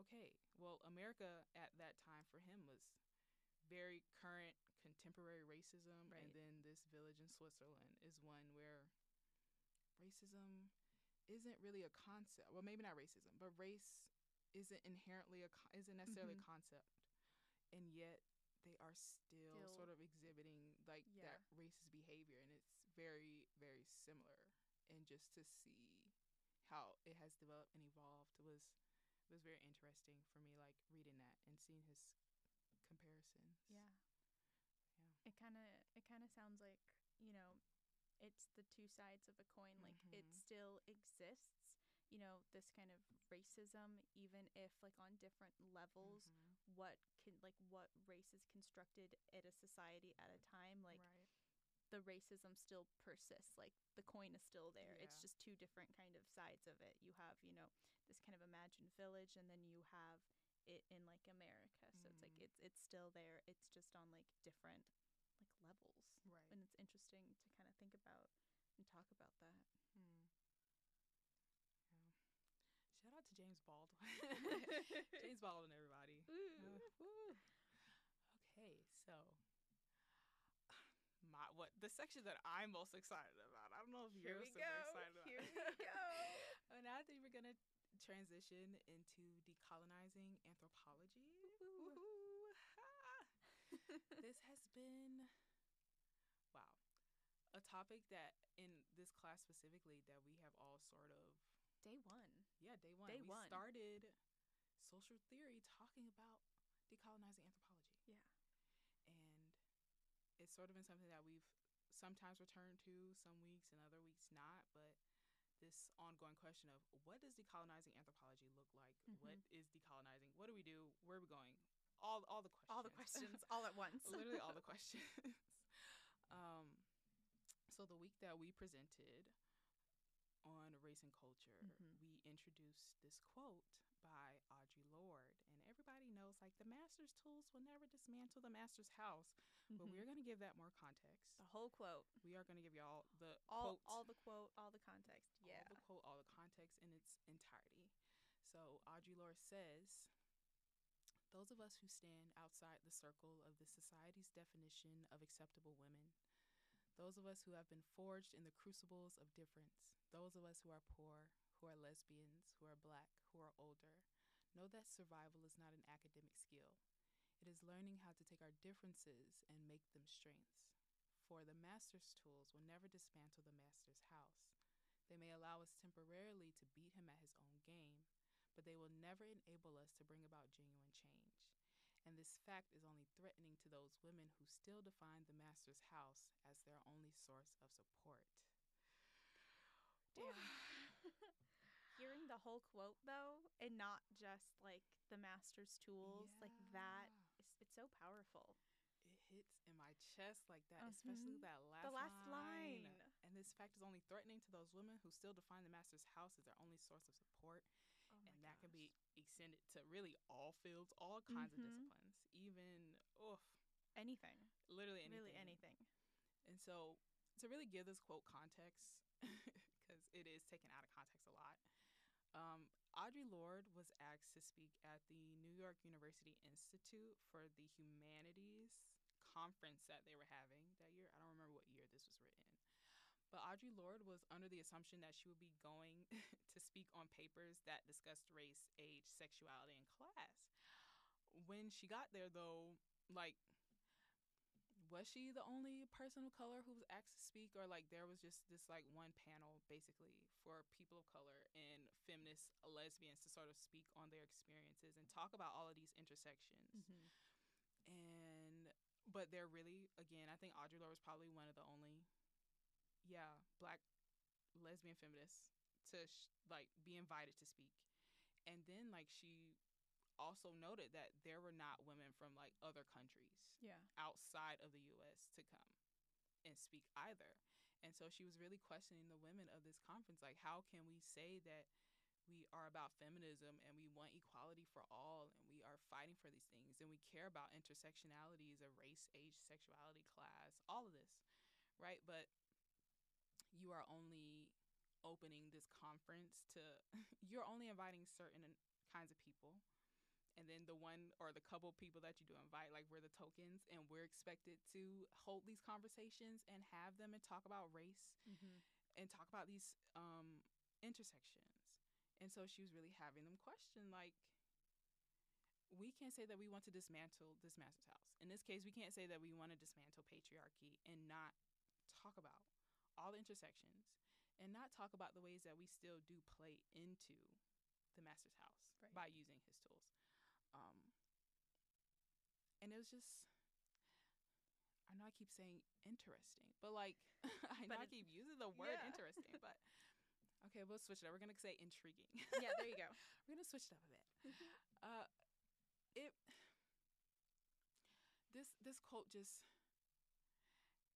okay, well, America at that time for him was very current, contemporary racism, right. and then this village in Switzerland is one where racism isn't really a concept. Well, maybe not racism, but race isn't inherently a isn't necessarily mm-hmm. a concept, and yet they are still, still sort of exhibiting like yeah. that racist behavior, and it's very, very similar. And just to see how it has developed and evolved was was very interesting for me, like reading that and seeing his comparisons. Yeah. Yeah. It kind of it kind of sounds like, you know, it's the two sides of a coin. Like, mm-hmm. it still exists, you know, this kind of racism, even if, like, on different levels, mm-hmm. what can, like, what race is constructed at a society at a time, like, right. the racism still persists. Like, the coin is still there. Yeah. It's just two different kind of sides of it. You have, you know, this kind of imagined village, and then you have it in, like, America. So mm. it's like it's it's still there. It's just on, like, different, like, levels. Right. And it's interesting to kind of think about and talk about that. Mm. Yeah. Shout out to James Baldwin. James Baldwin, everybody. Ooh. Uh, ooh. Okay, so my what the section that I'm most excited about. I don't know if Here you're so excited about. Here we go. And I think we're gonna transition into decolonizing anthropology. Woo-hoo. Woo-hoo. This has been, wow, a topic that in this class specifically that we have all sort of day one. Yeah, day one. Day we one. started social theory talking about decolonizing anthropology. Yeah, and it's sort of been something that we've sometimes returned to some weeks and other weeks not, but this ongoing question of what does decolonizing anthropology look like? Mm-hmm. What is decolonizing? What do we do? Where are we going? All all the questions. All the questions, all at once. Literally all the questions. um, so the week that we presented on race and culture, mm-hmm. we introduced this quote by Audre Lorde. And everybody knows, like, the master's tools will never dismantle the master's house. Mm-hmm. But we're going to give that more context. The whole quote. We are going to give y'all the all, quote. All the quote, all the context. Yeah. All the quote, all the context in its entirety. So Audre Lorde says, "Those of us who stand outside the circle of the society's definition of acceptable women, those of us who have been forged in the crucibles of difference, those of us who are poor, who are lesbians, who are black, who are older, know that survival is not an academic skill. It is learning how to take our differences and make them strengths. For the master's tools will never dismantle the master's house. They may allow us temporarily to beat him at his own game, but they will never enable us to bring about genuine change. And this fact is only threatening to those women who still define the master's house as their only source of support." Damn. Hearing the whole quote, though, and not just, like, the master's tools, yeah. like, that, it's, it's so powerful. It hits in my chest like that, mm-hmm. especially that last line. The last line. line. And this fact is only threatening to those women who still define the master's house as their only source of support. Oh my and that gosh. Can be extended to really all fields, all kinds mm-hmm. of disciplines, even, oof. Anything. Literally anything. Really anything. And so to really give this quote context, because it is taken out of context a lot, Um, Audre Lorde was asked to speak at the New York University Institute for the Humanities conference that they were having that year. I don't remember what year this was written. But Audre Lorde was under the assumption that she would be going to speak on papers that discussed race, age, sexuality, and class. When she got there, though, like, was she the only person of color who was asked to speak? Or, like, there was just this, like, one panel, basically, for people of color and feminist lesbians to sort of speak on their experiences and talk about all of these intersections. Mm-hmm. And, but they're really, again, I think Audre Lorde was probably one of the only... yeah, black lesbian feminists to, sh- like, be invited to speak. And then, like, she also noted that there were not women from, like, other countries yeah. outside of the U S to come and speak either. And so she was really questioning the women of this conference. Like, how can we say that we are about feminism and we want equality for all and we are fighting for these things and we care about intersectionalities of race, age, sexuality, class, all of this, right? But you are only opening this conference to, you're only inviting certain kinds of people. And then the one or the couple people that you do invite, like, we're the tokens and we're expected to hold these conversations and have them and talk about race mm-hmm. and talk about these um, intersections. And so she was really having them question, like, we can't say that we want to dismantle this master's house. In this case, we can't say that we want to dismantle patriarchy and not talk about all the intersections, and not talk about the ways that we still do play into the master's house right. by using his tools. Um, and it was just, I know I keep saying interesting, but like, I know I keep using the word yeah. interesting, but okay, we'll switch it up. We're going to say intriguing. Yeah, there you go. We're going to switch it up a bit. uh, it, this, this quote just...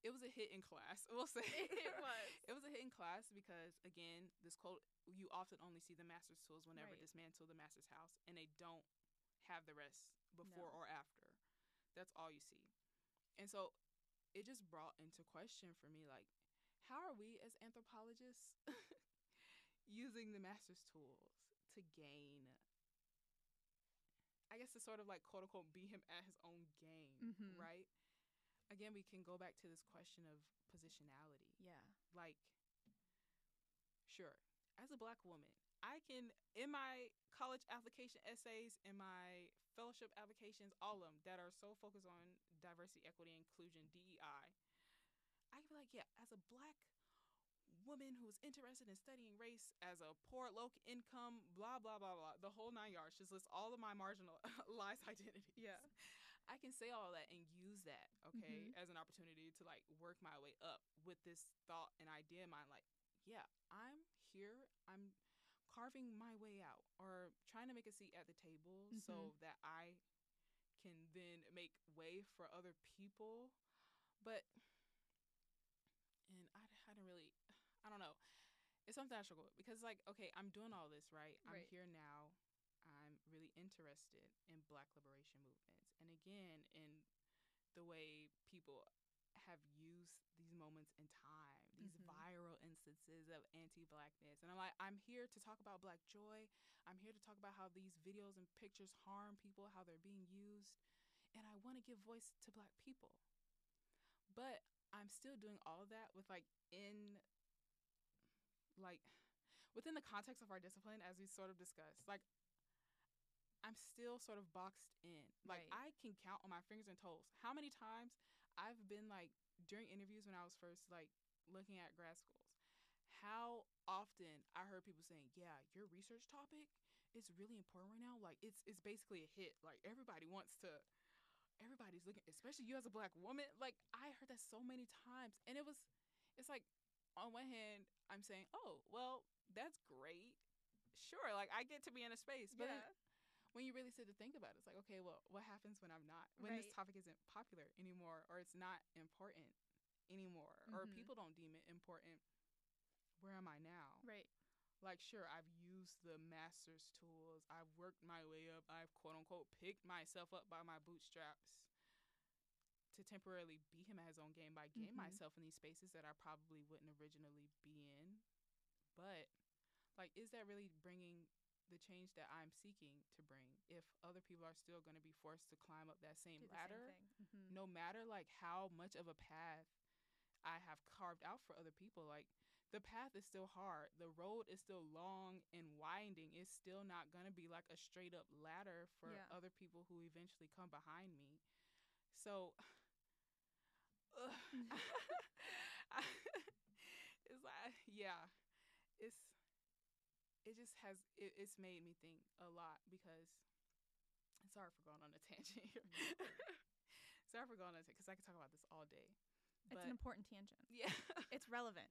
It was a hit in class, we'll say. It was. It was a hit in class because, again, this quote, you often only see the master's tools whenever right. dismantle the master's house, and they don't have the rest before no. or after. That's all you see. And so it just brought into question for me, like, how are we as anthropologists using the master's tools to gain, I guess, to sort of, like, quote-unquote, beat him at his own game, mm-hmm. right? Again, we can go back to this question of positionality. Yeah. Like, sure, as a black woman, I can, in my college application essays, in my fellowship applications, all of them that are so focused on diversity, equity, inclusion, D E I, I can be like, yeah, as a black woman who's interested in studying race, as a poor, low income, blah, blah, blah, blah, the whole nine yards, just list all of my marginalized identities. Yeah. I can say all that and use that, okay, mm-hmm. as an opportunity to, like, work my way up with this thought and idea in mind, like, yeah, I'm here, I'm carving my way out or trying to make a seat at the table mm-hmm. so that I can then make way for other people. But, and I, I didn't really, I don't know, it's something I struggle with because, like, okay, I'm doing all this, right? I'm right. here now. I'm really interested in Black liberation movements. And again, in the way people have used these moments in time, these mm-hmm. viral instances of anti-Blackness. And I'm like, I'm here to talk about Black joy. I'm here to talk about how these videos and pictures harm people, how they're being used. And I want to give voice to Black people. But I'm still doing all of that with, like, in, like, within the context of our discipline, as we sort of discussed, like, I'm still sort of boxed in. Like, right. I can count on my fingers and toes how many times I've been, like, during interviews when I was first, like, looking at grad schools, how often I heard people saying, yeah, your research topic is really important right now. Like, it's it's basically a hit. Like, everybody wants to, everybody's looking, especially you as a Black woman. Like, I heard that so many times. And it was, it's like, on one hand, I'm saying, oh, well, that's great. Sure, like, I get to be in a space. But yeah. when you really sit to think about it, it's like, okay, well, what happens when I'm not, when right. this topic isn't popular anymore, or it's not important anymore, mm-hmm. or people don't deem it important? Where am I now? Right. Like, sure, I've used the master's tools. I've worked my way up. I've, quote unquote, picked myself up by my bootstraps to temporarily beat him at his own game by getting mm-hmm. myself in these spaces that I probably wouldn't originally be in. But, like, is that really bringing the change that I'm seeking to bring if other people are still going to be forced to climb up that same ladder, same mm-hmm. no matter like how much of a path I have carved out for other people? Like, the path is still hard. The road is still long and winding. It's still not going to be like a straight up ladder for yeah. other people who eventually come behind me. So uh, it's like, yeah, it's, it just has, it, it's made me think a lot, because, sorry for going on a tangent here. Sorry for going on a tangent, because I could talk about this all day. But, it's an important tangent. Yeah. It's relevant.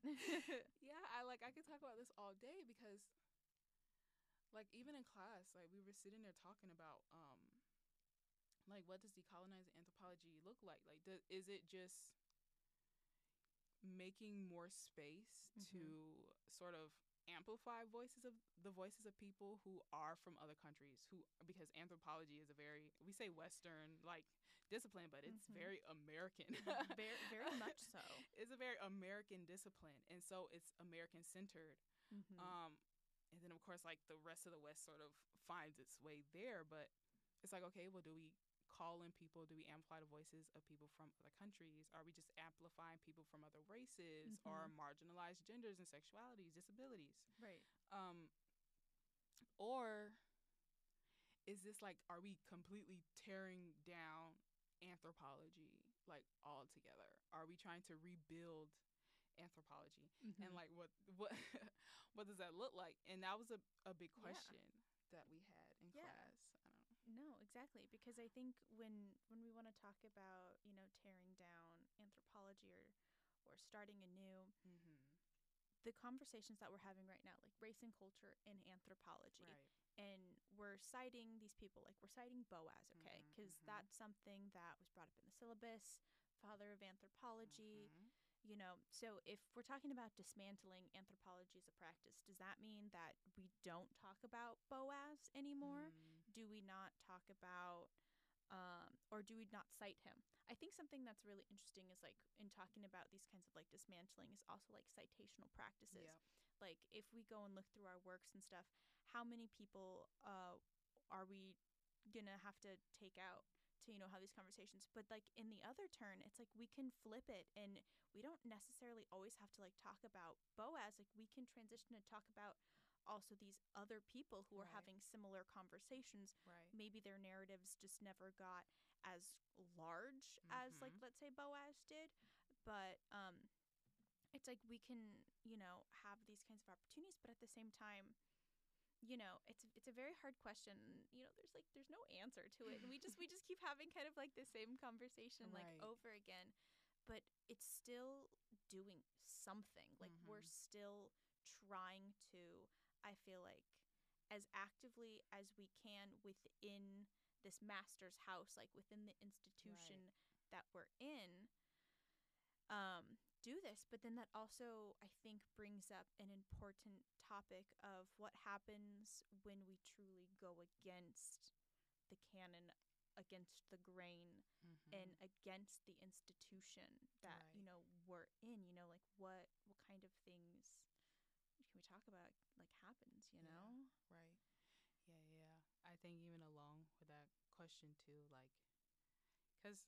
Yeah, I like I could talk about this all day, because like even in class, like we were sitting there talking about um like, what does decolonized anthropology look like? Like, do, is it just making more space mm-hmm. to sort of amplify voices of the voices of people who are from other countries, who, because anthropology is a very, we say Western like discipline, but it's mm-hmm. very American. Very, very much so. It's a very American discipline, and so it's American centered. Mm-hmm. Um, and then of course, like, the rest of the West sort of finds its way there, but it's like, okay, well, do we call in people? Do we amplify the voices of people from other countries? Are we just amplifying people from other races mm-hmm. or marginalized genders and sexualities, disabilities? Right. Um, or is this like, are we completely tearing down anthropology, like, altogether? Are we trying to rebuild anthropology? Mm-hmm. And like, what what what does that look like? And that was a, a big question. Yeah. that we had in yeah. class. I don't know. No, exactly. Because I think when when we want to talk about, you know, tearing down anthropology or, or starting anew, mm-hmm. the conversations that we're having right now, like race and culture and anthropology, right. and we're citing these people, like we're citing Boas, okay? Because mm-hmm, mm-hmm. that's something that was brought up in the syllabus, father of anthropology, mm-hmm. you know. So if we're talking about dismantling anthropology as a practice, does that mean that we don't talk about Boas anymore? Mm. Do we not talk about, um, or do we not cite him? I think something that's really interesting is, like, in talking about these kinds of, like, dismantling is also, like, citational practices. Yeah. Like, if we go and look through our works and stuff, how many people uh, are we gonna have to take out to, you know, have these conversations? But, like, in the other turn, it's like we can flip it, and we don't necessarily always have to, like, talk about Boas. Like, we can transition to talk about also these other people who are right. having similar conversations. Right. Maybe their narratives just never got as large mm-hmm. as, like, let's say Boas did. But um, it's like we can, you know, have these kinds of opportunities, but at the same time, you know, it's it's a very hard question. You know, there's like there's no answer to it, and we just we just keep having kind of like the same conversation like right. over again, but it's still doing something. Like mm-hmm. we're still trying to, I feel like, as actively as we can within this master's house, like within the institution right. that we're in, um, do this. But then that also, I think, brings up an important topic of what happens when we truly go against the canon, against the grain, mm-hmm. and against the institution that, right. you know, we're in. You know, like, what what kind of things can we talk about, like, happens, you know? Yeah, right. Yeah, yeah. I think even along with that question, too, like, because...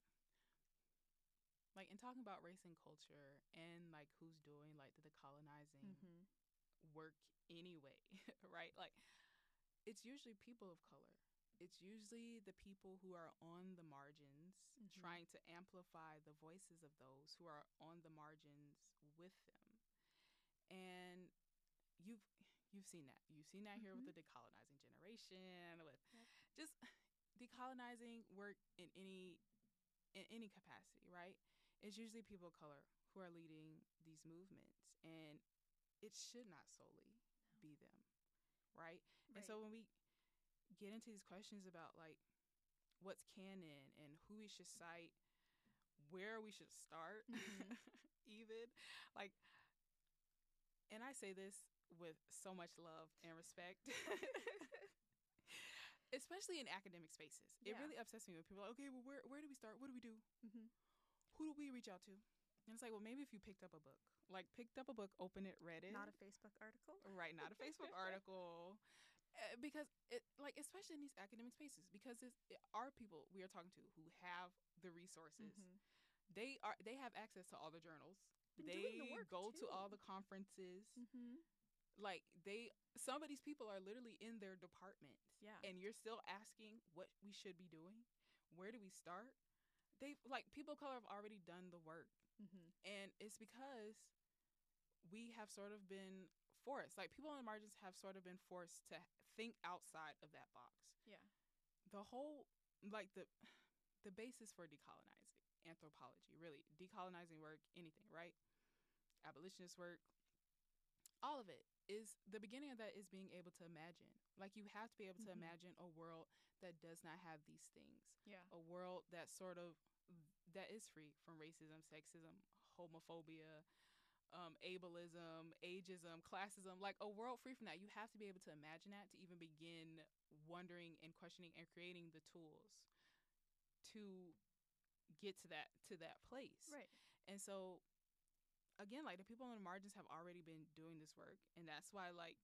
like, in talking about race and culture and, like, who's doing, like, the decolonizing mm-hmm. work anyway, right? Like, it's usually people of color. It's usually the people who are on the margins mm-hmm. trying to amplify the voices of those who are on the margins with them. And you've you've seen that. You've seen that mm-hmm. here with the decolonizing generation, with yep. just decolonizing work in any in any capacity, right? It's usually people of color who are leading these movements, and it should not solely no. be them, right? right? And so when we get into these questions about, like, what's canon and who we should cite, where we should start mm-hmm. even, like, and I say this with so much love and respect, especially in academic spaces. It yeah. really upsets me when people are like, okay, well, where where do we start? What do we do? Mm-hmm. Who do we reach out to? And it's like, well, maybe if you picked up a book, like picked up a book, opened it, read it. Not a Facebook article. Right. Not a Facebook article. Uh, because, it, like, especially in these academic spaces, because it's, it are people we are talking to who have the resources. Mm-hmm. They are they have access to all the journals. Been they doing the work go too. to all the conferences. Mm-hmm. Like, they some of these people are literally in their departments. Yeah. And you're still asking what we should be doing. Where do we start? They like people of color have already done the work. Mm-hmm. And it's because we have sort of been forced, like people on the margins have sort of been forced to think outside of that box. Yeah. The whole, like the, the basis for decolonizing anthropology, really decolonizing work, anything, right? Abolitionist work, all of it is the beginning of that is being able to imagine. Like you have to be able to mm-hmm. imagine a world that does not have these things. Yeah. A world that sort of, that is free from racism, sexism, homophobia, um, ableism, ageism, classism, like a world free from that. You have to be able to imagine that to even begin wondering and questioning and creating the tools to get to that to that place. Right. And so, again, like the people on the margins have already been doing this work. And that's why like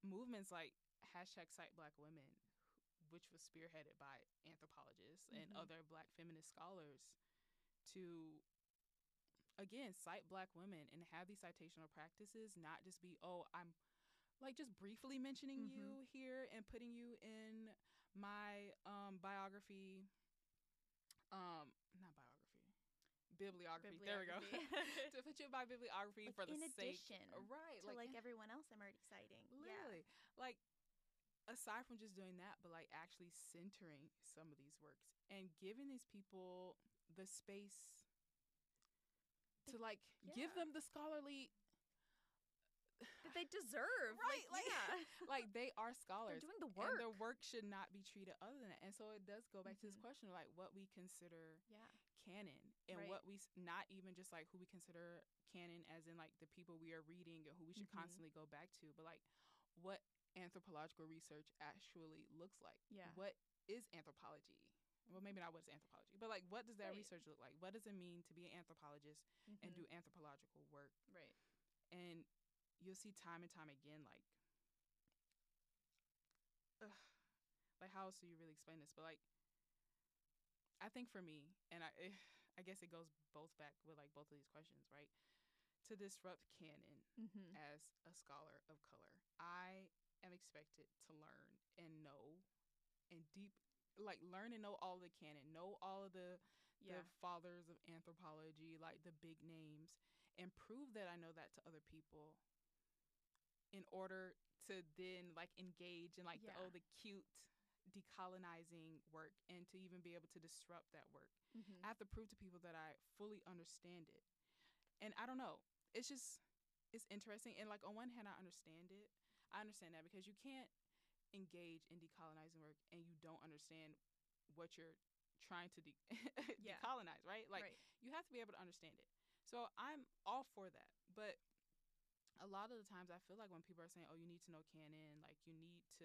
movements like hashtag Cite Black Women, which was spearheaded by anthropologists mm-hmm. and other Black feminist scholars to, again, cite Black women and have these citational practices, not just be, oh, I'm like just briefly mentioning mm-hmm. you here and putting you in my um, biography, um, not biography, bibliography. bibliography. There we go. To put you in my bibliography like for the in sake. Addition right, to like, like everyone else I'm already citing. Literally. Yeah. Like, aside from just doing that, but like actually centering some of these works and giving these people the space to like yeah. give them the scholarly that they deserve. Right. Like, like, yeah. like they are scholars. They're doing the work. And their work should not be treated other than that. And so it does go back mm-hmm. to this question of like what we consider yeah. canon and right. what we not even just like who we consider canon as in like the people we are reading and who we should mm-hmm. constantly go back to, but like what anthropological research actually looks like. Yeah. What is anthropology? Well, maybe not what is anthropology, but like what does that right. research look like? What does it mean to be an anthropologist mm-hmm. and do anthropological work? Right. And you'll see time and time again, like, ugh, like how else do you really explain this? But like, I think for me, and I, I guess it goes both back with like both of these questions, right? To disrupt canon mm-hmm. as a scholar of color, I am expected to learn and know and deep like learn and know all the canon, know all of the yeah. the fathers of anthropology, like the big names, and prove that I know that to other people in order to then like engage in like yeah. the oh the cute decolonizing work and to even be able to disrupt that work. Mm-hmm. I have to prove to people that I fully understand it. And I don't know. It's just it's interesting. And like on one hand I understand it. I understand that because you can't engage in decolonizing work and you don't understand what you're trying to de- yeah. decolonize, right? Like right. you have to be able to understand it. So I'm all for that. But a lot of the times I feel like when people are saying, oh, you need to know canon, like you need to,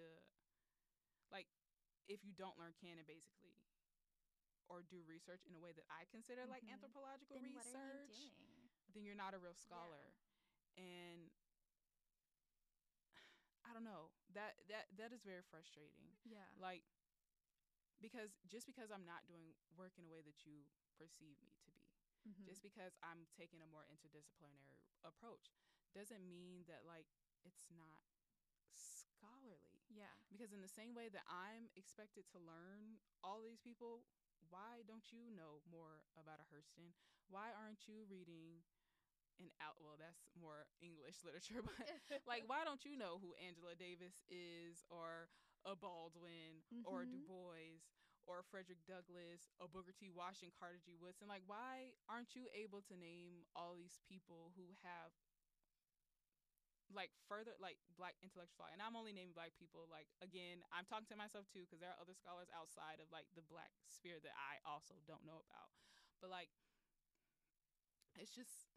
like if you don't learn canon basically or do research in a way that I consider mm-hmm. like anthropological then research, what are you doing? Then you're not a real scholar. Yeah. And I don't know. That that that is very frustrating. Yeah. Like, because just because I'm not doing work in a way that you perceive me to be, mm-hmm. just because I'm taking a more interdisciplinary approach, doesn't mean that like it's not scholarly. Yeah. Because in the same way that I'm expected to learn all these people, why don't you know more about a Hurston? Why aren't you reading? And out well that's more English literature, but like why don't you know who Angela Davis is or a Baldwin mm-hmm. or Du Bois or Frederick Douglass or Booker T. Washington, Carter G. Woodson? Like why aren't you able to name all these people who have like further like Black intellectual thought? And I'm only naming Black people, like again I'm talking to myself too because there are other scholars outside of like the Black sphere that I also don't know about, but like it's just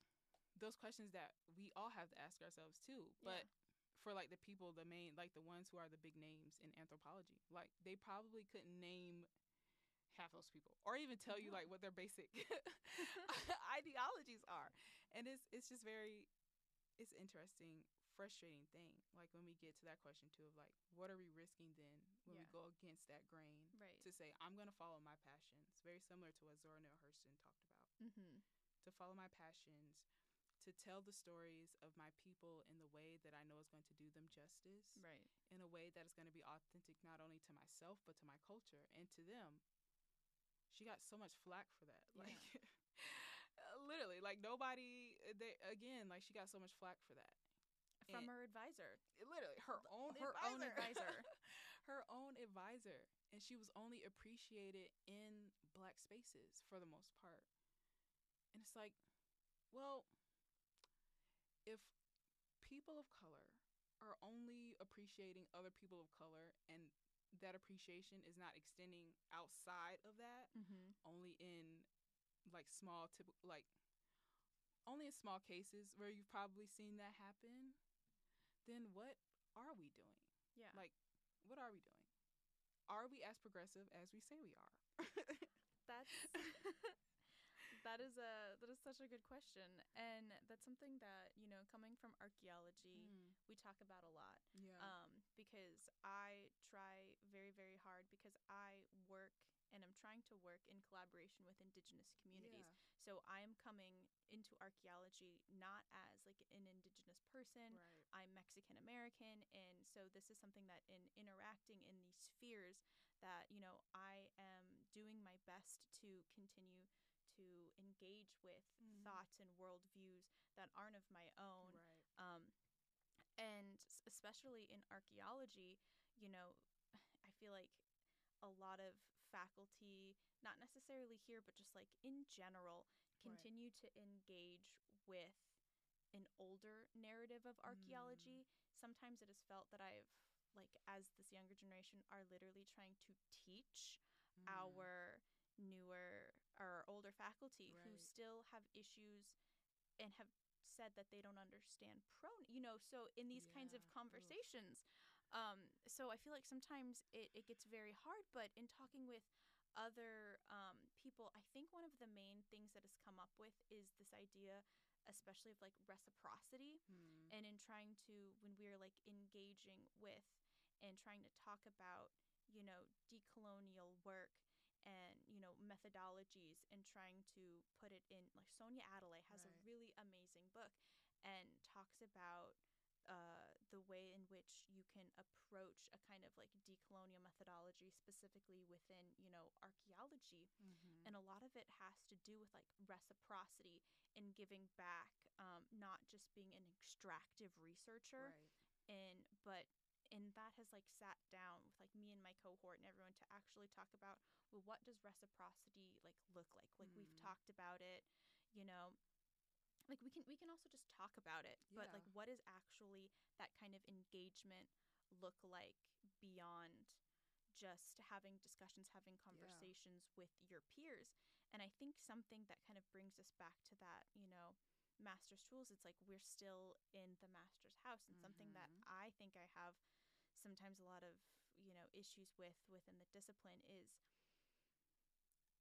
those questions that we all have to ask ourselves too. But yeah. for like the people, the main, like the ones who are the big names in anthropology, like they probably couldn't name half those people, or even tell you like what their basic ideologies are. And it's it's just very, it's interesting, frustrating thing. Like when we get to that question too of like, what are we risking then when yeah. we go against that grain right. to say, I'm going to follow my passions. Very similar to what Zora Neale Hurston talked about. Mm-hmm. To follow my passions, to tell the stories of my people in the way that I know is going to do them justice, right? In a way that is going to be authentic not only to myself but to my culture and to them. She got so much flack for that. Yeah. Like, literally, like nobody, they, again, like she got so much flack for that. From and her advisor. Literally, her own her advisor. own advisor. Her own advisor. And she was only appreciated in Black spaces for the most part. And it's like, well, if people of color are only appreciating other people of color and that appreciation is not extending outside of that, mm-hmm. only in like small, typ- like only in small cases where you've probably seen that happen, then what are we doing? Yeah. Like, what are we doing? Are we as progressive as we say we are? That's... That is a that is such a good question, and that's something that, you know, coming from archaeology, mm. we talk about a lot. Yeah. Um, because I try very very hard because I work and I'm trying to work in collaboration with Indigenous communities. Yeah. So I am coming into archaeology not as like an Indigenous person. Right. I'm Mexican American, and so this is something that in interacting in these spheres that, you know, I am doing my best to continue to engage with mm-hmm. thoughts and worldviews that aren't of my own. Right. Um, and especially in archaeology, you know, I feel like a lot of faculty, not necessarily here, but just like in general, continue right. to engage with an older narrative of archaeology. Mm. Sometimes it is felt that I've, like, as this younger generation, are literally trying to teach mm. our newer or older faculty right. who still have issues and have said that they don't understand pronoun, you know, so in these yeah. kinds of conversations. Oof. Um, so I feel like sometimes it, it gets very hard, but in talking with other um, people, I think one of the main things that has come up with is this idea, especially of like reciprocity mm. and in trying to, when we're like engaging with and trying to talk about, you know, decolonial work and, you know, methodologies and trying to put it in, like Sonia Adelaide has right. a really amazing book and talks about uh, the way in which you can approach a kind of like decolonial methodology specifically within, you know, archaeology. Mm-hmm. And a lot of it has to do with like reciprocity and giving back, um, not just being an extractive researcher, right. and but And that has, like, sat down with, like, me and my cohort and everyone to actually talk about, well, what does reciprocity, like, look like? Like, mm. we've talked about it, you know. Like, we can we can also just talk about it. Yeah. But, like, what is actually that kind of engagement look like beyond just having discussions, having conversations yeah. with your peers? And I think something that kind of brings us back to that, you know, master's tools, it's like we're still in the master's house, and mm-hmm. something that I think I have sometimes a lot of, you know, issues with within the discipline is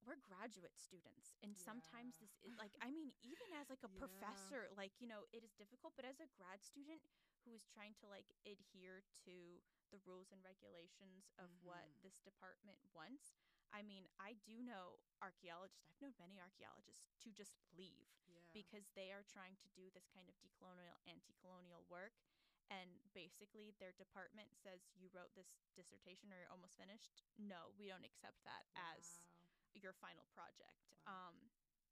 we're graduate students, and yeah. sometimes this is like, I mean, even as like a yeah. professor, like, you know, it is difficult, but as a grad student who is trying to like adhere to the rules and regulations of mm-hmm. what this department wants. I mean, I do know archaeologists, I've known many archaeologists to just leave yeah. because they are trying to do this kind of decolonial, anti-colonial work. And basically their department says, you wrote this dissertation or you're almost finished. No, we don't accept that wow. as your final project. Wow. Um,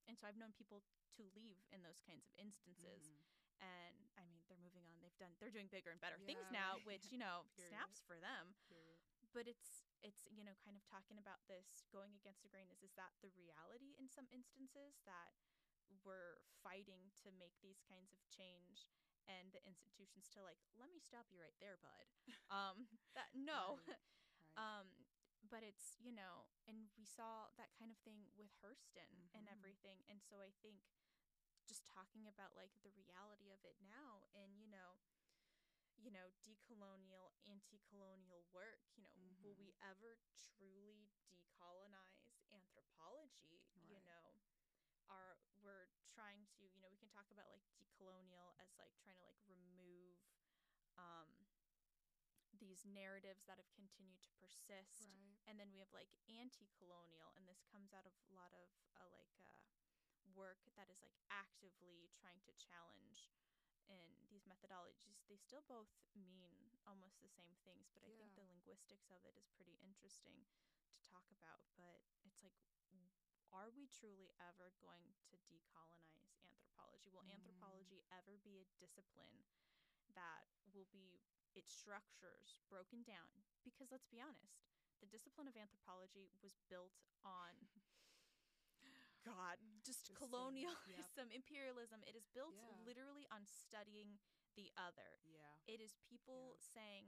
and so I've known people to leave in those kinds of instances. Mm-hmm. And I mean, they're moving on. They've done. They're doing bigger and better yeah, things now, right. which, you know, snaps for them. Period. But it's it's you know, kind of talking about this going against the grain. Is is that the reality in some instances that we're fighting to make these kinds of change, and the institutions to like, let me stop you right there, bud. Um, that no. Right. Right. Um, but it's, you know, and we saw that kind of thing with Hurston mm-hmm. and everything, and so I think. Just talking about like the reality of it now and, you know, you know, decolonial, anti-colonial work, you know, mm-hmm. will we ever truly decolonize and anthropology, right. you know, are we're trying to, you know, we can talk about like decolonial as like trying to like remove um, these narratives that have continued to persist. Right. And then we have like anti-colonial, and this comes out of a lot of uh, like uh, work that is like actively trying to challenge in these methodologies. They still both mean almost the same things, but I yeah. think the linguistics of it is pretty interesting to talk about. But it's like, are we truly ever going to decolonize anthropology? Will mm. anthropology ever be a discipline that will be its structures broken down? Because let's be honest, the discipline of anthropology was built on God, just, just colonialism, yep. imperialism. It is built yeah. literally on studying the other. Yeah. It is people yeah. saying,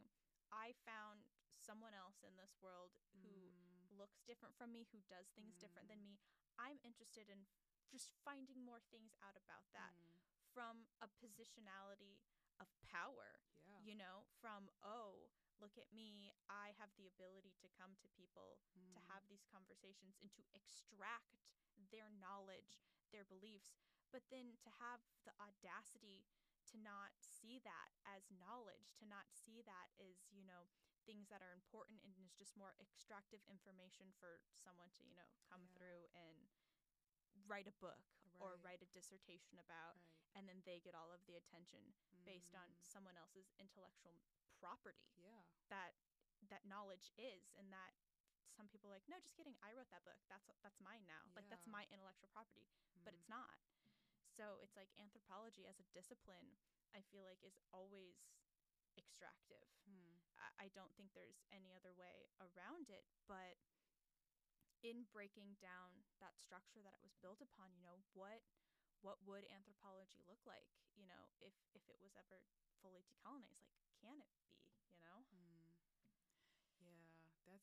I found someone else in this world who mm. looks different from me, who does things mm. different than me. I'm interested in just finding more things out about that mm. from a positionality of power, yeah. you know, from, oh, look at me, I have the ability to come to people, mm. to have these conversations and to extract their knowledge, their beliefs, but then to have the audacity to not see that as knowledge, to not see that as, you know, things that are important and is just more extractive information for someone to, you know, come yeah. through and write a book right. or write a dissertation about. Right. And then they get all of the attention mm. based on someone else's intellectual property. Yeah. That that knowledge is, and that some people are like, no, just kidding, I wrote that book. That's that's mine now. Yeah. Like, that's my intellectual property. Mm. But it's not. So it's like anthropology as a discipline, I feel like, is always extractive. Mm. I, I don't think there's any other way around it. But in breaking down that structure that it was built upon, you know, what what would anthropology look like, you know, if, if it was ever fully decolonized? Like, can it be, you know? Mm. Yeah,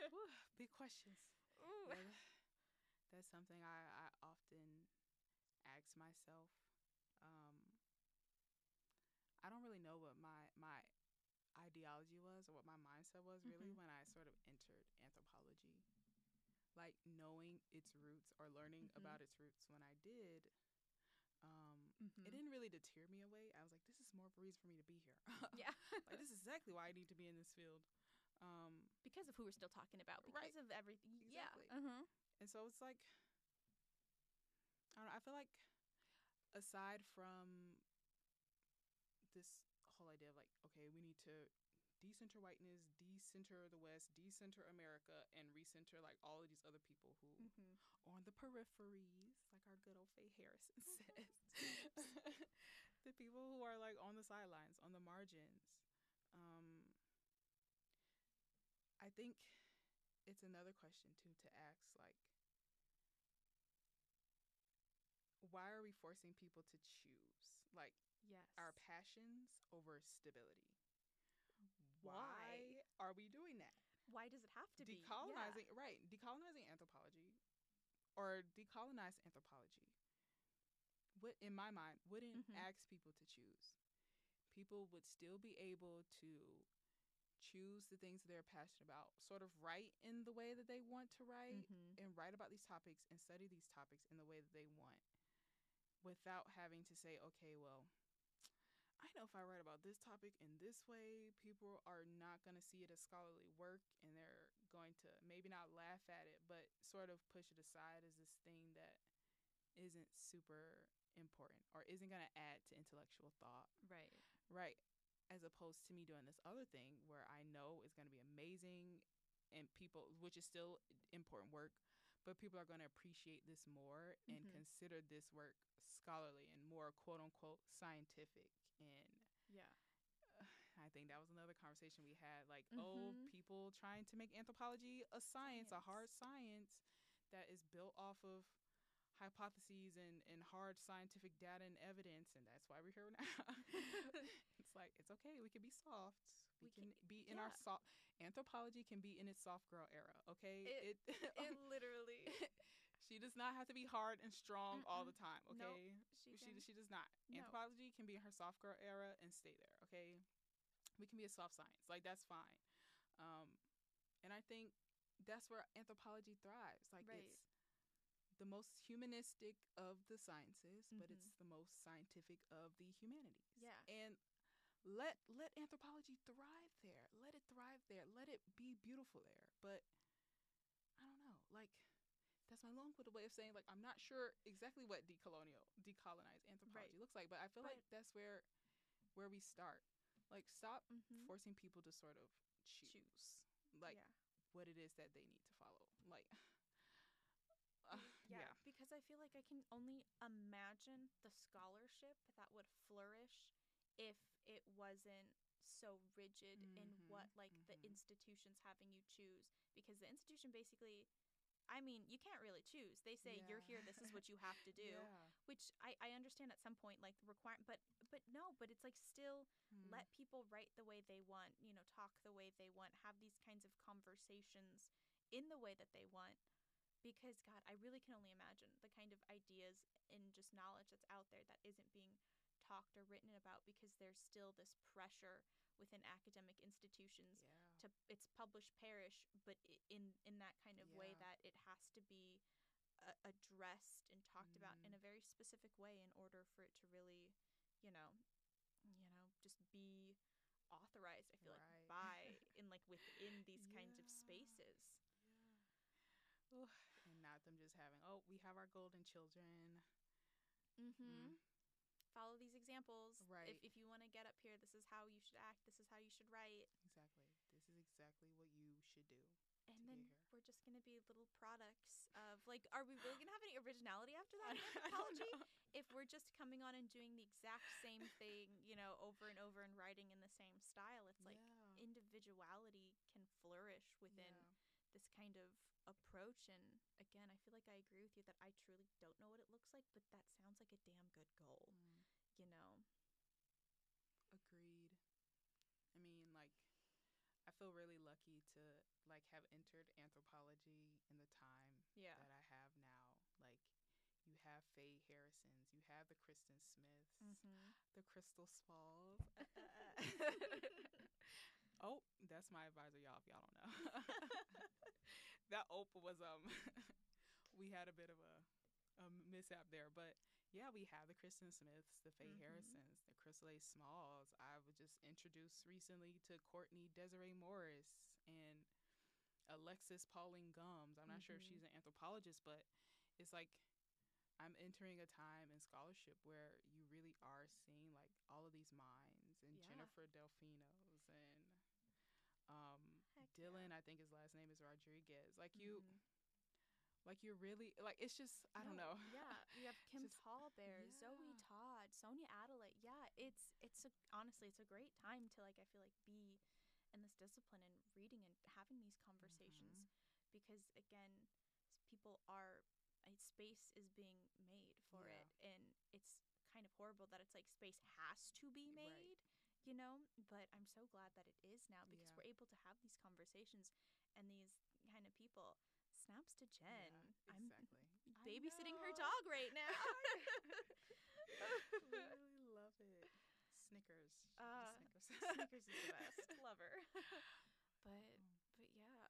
that's woo, big questions. Ooh. That, that's something I, I often ask myself. Um, I don't really know what my, my ideology was or what my mindset was really mm-hmm. when I sort of entered anthropology. Like, knowing its roots or learning mm-hmm. about its roots when I did, um, mm-hmm. it didn't really deter me away. I was like, this is more of a reason for me to be here. Yeah. Like, this is exactly why I need to be in this field. Um, because of who we're still talking about. Because right. of everything. Exactly. Yeah. Mm-hmm. And so it's like, I don't know, I feel like aside from this whole idea of like, okay, we need to decenter whiteness, decenter the West, decenter America, and recenter like all of these other people who mm-hmm. are on the peripheries, like our good old Faye Harrison says. The people who are like on the sidelines, on the margins. Um, I think it's another question too to ask, like, why are we forcing people to choose like yes. our passions over stability? Why? Why are we doing that? Why does it have to be? Decolonizing, yeah. right. Decolonizing anthropology or decolonized anthropology, what, in my mind, wouldn't mm-hmm. ask people to choose. People would still be able to choose the things that they're passionate about, sort of write in the way that they want to write mm-hmm. and write about these topics and study these topics in the way that they want, without having to say, okay, well, I know if I write about this topic in this way, people are not going to see it as scholarly work, and they're going to maybe not laugh at it, but sort of push it aside as this thing that isn't super important or isn't going to add to intellectual thought. Right. Right. As opposed to me doing this other thing where I know it's going to be amazing and people, which is still important work, but people are going to appreciate this more and mm-hmm. consider this work scholarly and more quote unquote scientific. And yeah, uh, I think that was another conversation we had, like, mm-hmm. oh, people trying to make anthropology a science, science, a hard science that is built off of hypotheses and, and hard scientific data and evidence, and that's why we're here now. It's like, it's okay, we can be soft. We, we can, can be in yeah. our soft. Anthropology can be in its soft girl era, okay? It, it, it literally. She does not have to be hard and strong mm-mm. all the time, okay? Nope, she, she, she does not. No. Anthropology can be in her soft girl era and stay there, okay? We can be a soft science. Like, that's fine. Um, and I think that's where anthropology thrives. Like, right. it's the most humanistic of the sciences, mm-hmm. but it's the most scientific of the humanities. Yeah. And let let anthropology thrive there. Let it thrive there. Let it be beautiful there. But I don't know. Like, that's my long-winded way of saying, like, I'm not sure exactly what decolonial, decolonized anthropology right. looks like, but I feel right. like that's where where we start. Like, stop mm-hmm. forcing people to sort of choose, choose. like, yeah. what it is that they need to follow. Like, uh, yeah, yeah, because I feel like I can only imagine the scholarship that would flourish if it wasn't so rigid mm-hmm. in what, like, mm-hmm. the institution's having you choose. Because the institution basically... I mean, you can't really choose. They say, yeah. you're here, this is what you have to do, yeah. which I, I understand at some point, like, the requirement, but, but no, but it's like still mm. let people write the way they want, you know, talk the way they want, have these kinds of conversations in the way that they want, because, God, I really can only imagine the kind of ideas and just knowledge that's out there that isn't being talked or written about, because there's still this pressure within academic institutions yeah. to it's publish perish, but in in that kind of yeah. way that it has to be uh, addressed and talked mm. about in a very specific way in order for it to really, you know, you know, just be authorized, I feel right. like, by and like within these yeah. kinds of spaces. Yeah. Ooh. And not them just having, oh, we have our golden children. Mm-hmm. Mm. Follow these examples. Right. If, if you want to get up here, this is how you should act. This is how you should write. Exactly. This is exactly what you should do. And then we're just going to be little products of, like, are we really going to have any originality after that in anthropology? If we're just coming on and doing the exact same thing, you know, over and over and writing in the same style, it's like yeah. individuality can flourish within yeah. this kind of approach. And again, I feel like I agree with you that I truly don't know what it looks like, but that sounds like a damn good goal, mm. you know? Agreed. I mean, like, I feel really lucky to, like, have entered anthropology in the time yeah. that I have now. Like, you have Faye Harrison's, you have the Kristen Smiths, mm-hmm. the Crystal Spalls. Oh, that's my advisor, y'all, if y'all don't know. That Oprah was, um, we had a bit of a, a mishap there. But, yeah, we have the Kristen Smiths, the Faye mm-hmm. Harrisons, the Crystal A. Smalls. I was just introduced recently to Courtney Desiree Morris and Alexis Pauline Gumbs. I'm not mm-hmm. sure if she's an anthropologist, but it's like I'm entering a time in scholarship where you really are seeing, like, all of these minds and yeah. Jennifer Delfino's and um, Dylan, yeah. I think his last name is Rodriguez. Like, you, mm-hmm. like, you're really, like, it's just, I no, don't know. Yeah, you have Kim just, Tallbear, yeah. Zoe Todd, Sonia Adelaide. Yeah, it's, it's a, honestly, it's a great time to, like, I feel like be in this discipline and reading and having these conversations mm-hmm. because, again, people are... A space is being made for yeah. it, and it's kind of horrible that it's like space has to be made, right. you know, but I'm so glad that it is now, because yeah. we're able to have these conversations and these kind of people. Snaps to Jen. Yeah, exactly. I'm babysitting her dog right now. I really love it. Snickers. Uh, Snickers. Snickers is the best. Love her. But, but yeah, no.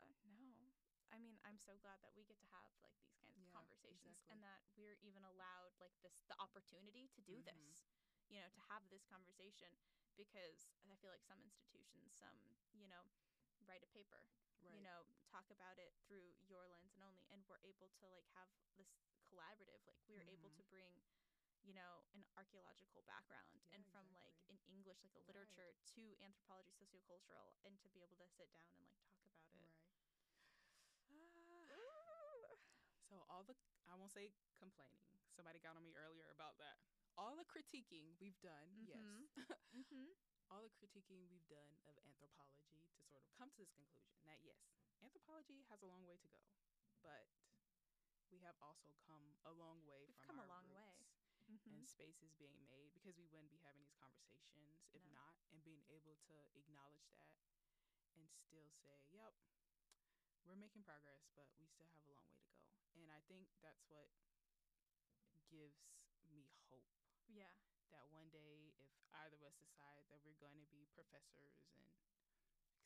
I mean, I'm so glad that we get to have, like, these kinds of yeah, conversations exactly. and that we're even allowed, like, this the opportunity to do mm-hmm. this, you know, to have this conversation, because I feel like some institutions, some, you know, write a paper, right. you know, talk about it through your lens and only, and we're able to, like, have this collaborative, like, we're mm-hmm. able to bring, you know, an archaeological background yeah, and from, exactly. like, in English, like, a right. literature to anthropology, sociocultural, and to be able to sit down and, like, talk about it. Right. So all the, I won't say complaining, somebody got on me earlier about that, all the critiquing we've done, mm-hmm. yes, mm-hmm. all the critiquing we've done of anthropology to sort of come to this conclusion that, yes, anthropology has a long way to go, but we have also come a long way we've from come our a long roots way. Mm-hmm. and spaces being made, because we wouldn't be having these conversations if no. not, and being able to acknowledge that and still say, yep, we're making progress, but we still have a long way to go. And I think that's what gives me hope. Yeah. That one day, if either of us decide that we're going to be professors and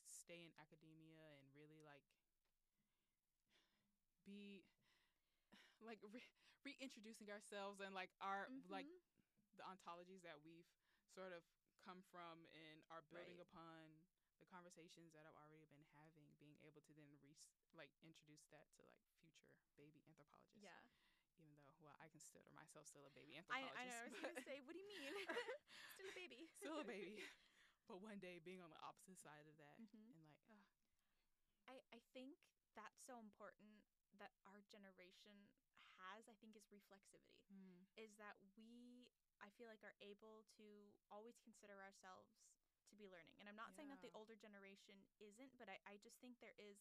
stay in academia and really, like, be like re- reintroducing ourselves and like our mm-hmm. like the ontologies that we've sort of come from and are building right. upon the conversations that I've already been having, being able to then re- like introduce that to like future baby anthropologists. Yeah. Even though, well, I consider myself still a baby anthropologist. I, I know. I was going to say, what do you mean? Still a baby. Still a baby. But one day being on the opposite side of that mm-hmm. and like, oh. I, I think that's so important that our generation has, I think, is reflexivity. Mm. Is that we, I feel like, are able to always consider ourselves to be learning. And I'm not yeah. saying that the older generation isn't, but I, I just think there is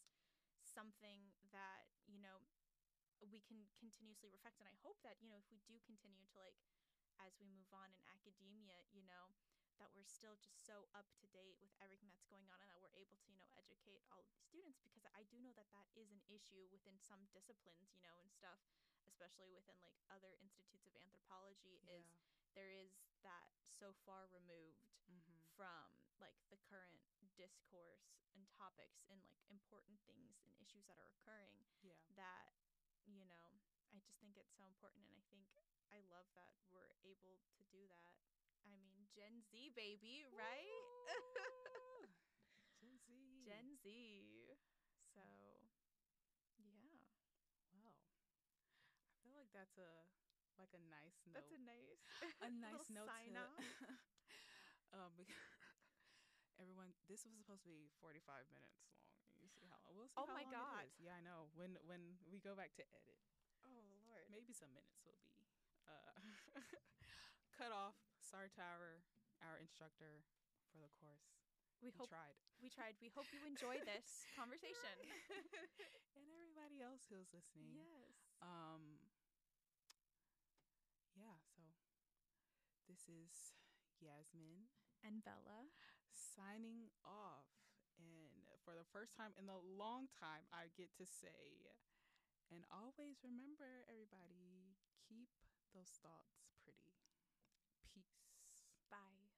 something that, you know, we can continuously reflect. And I hope that, you know, if we do continue to, like, as we move on in academia, you know, that we're still just so up to date with everything that's going on and that we're able to, you know, educate all of the students, because I do know that that is an issue within some disciplines, you know, and stuff, especially within, like, other institutes of anthropology yeah. is there is that so far removed mm-hmm. from, like, the current discourse and topics and, like, important things and issues that are occurring yeah. that, you know, I just think it's so important. And I think I love that we're able to do that. I mean, Gen Z, baby, right? Gen Z. Gen Z. So, yeah. Wow. I feel like that's a, like a nice note. That's a nice. A nice note sign to, off. um, everyone, this was supposed to be forty-five minutes long. You see how we'll see oh how my long God. It is. Yeah, I know. When when we go back to edit. Oh Lord. Maybe some minutes will be uh, cut off. Sorry to our, our instructor for the course. We, we hope, tried. We tried. We hope you enjoy this conversation. And everybody else who's listening. Yes. Um. Yeah. So this is Yasmine and Bella signing off, and for the first time in a long time I get to say, and always remember, everybody, keep those thoughts pretty. Peace. Bye.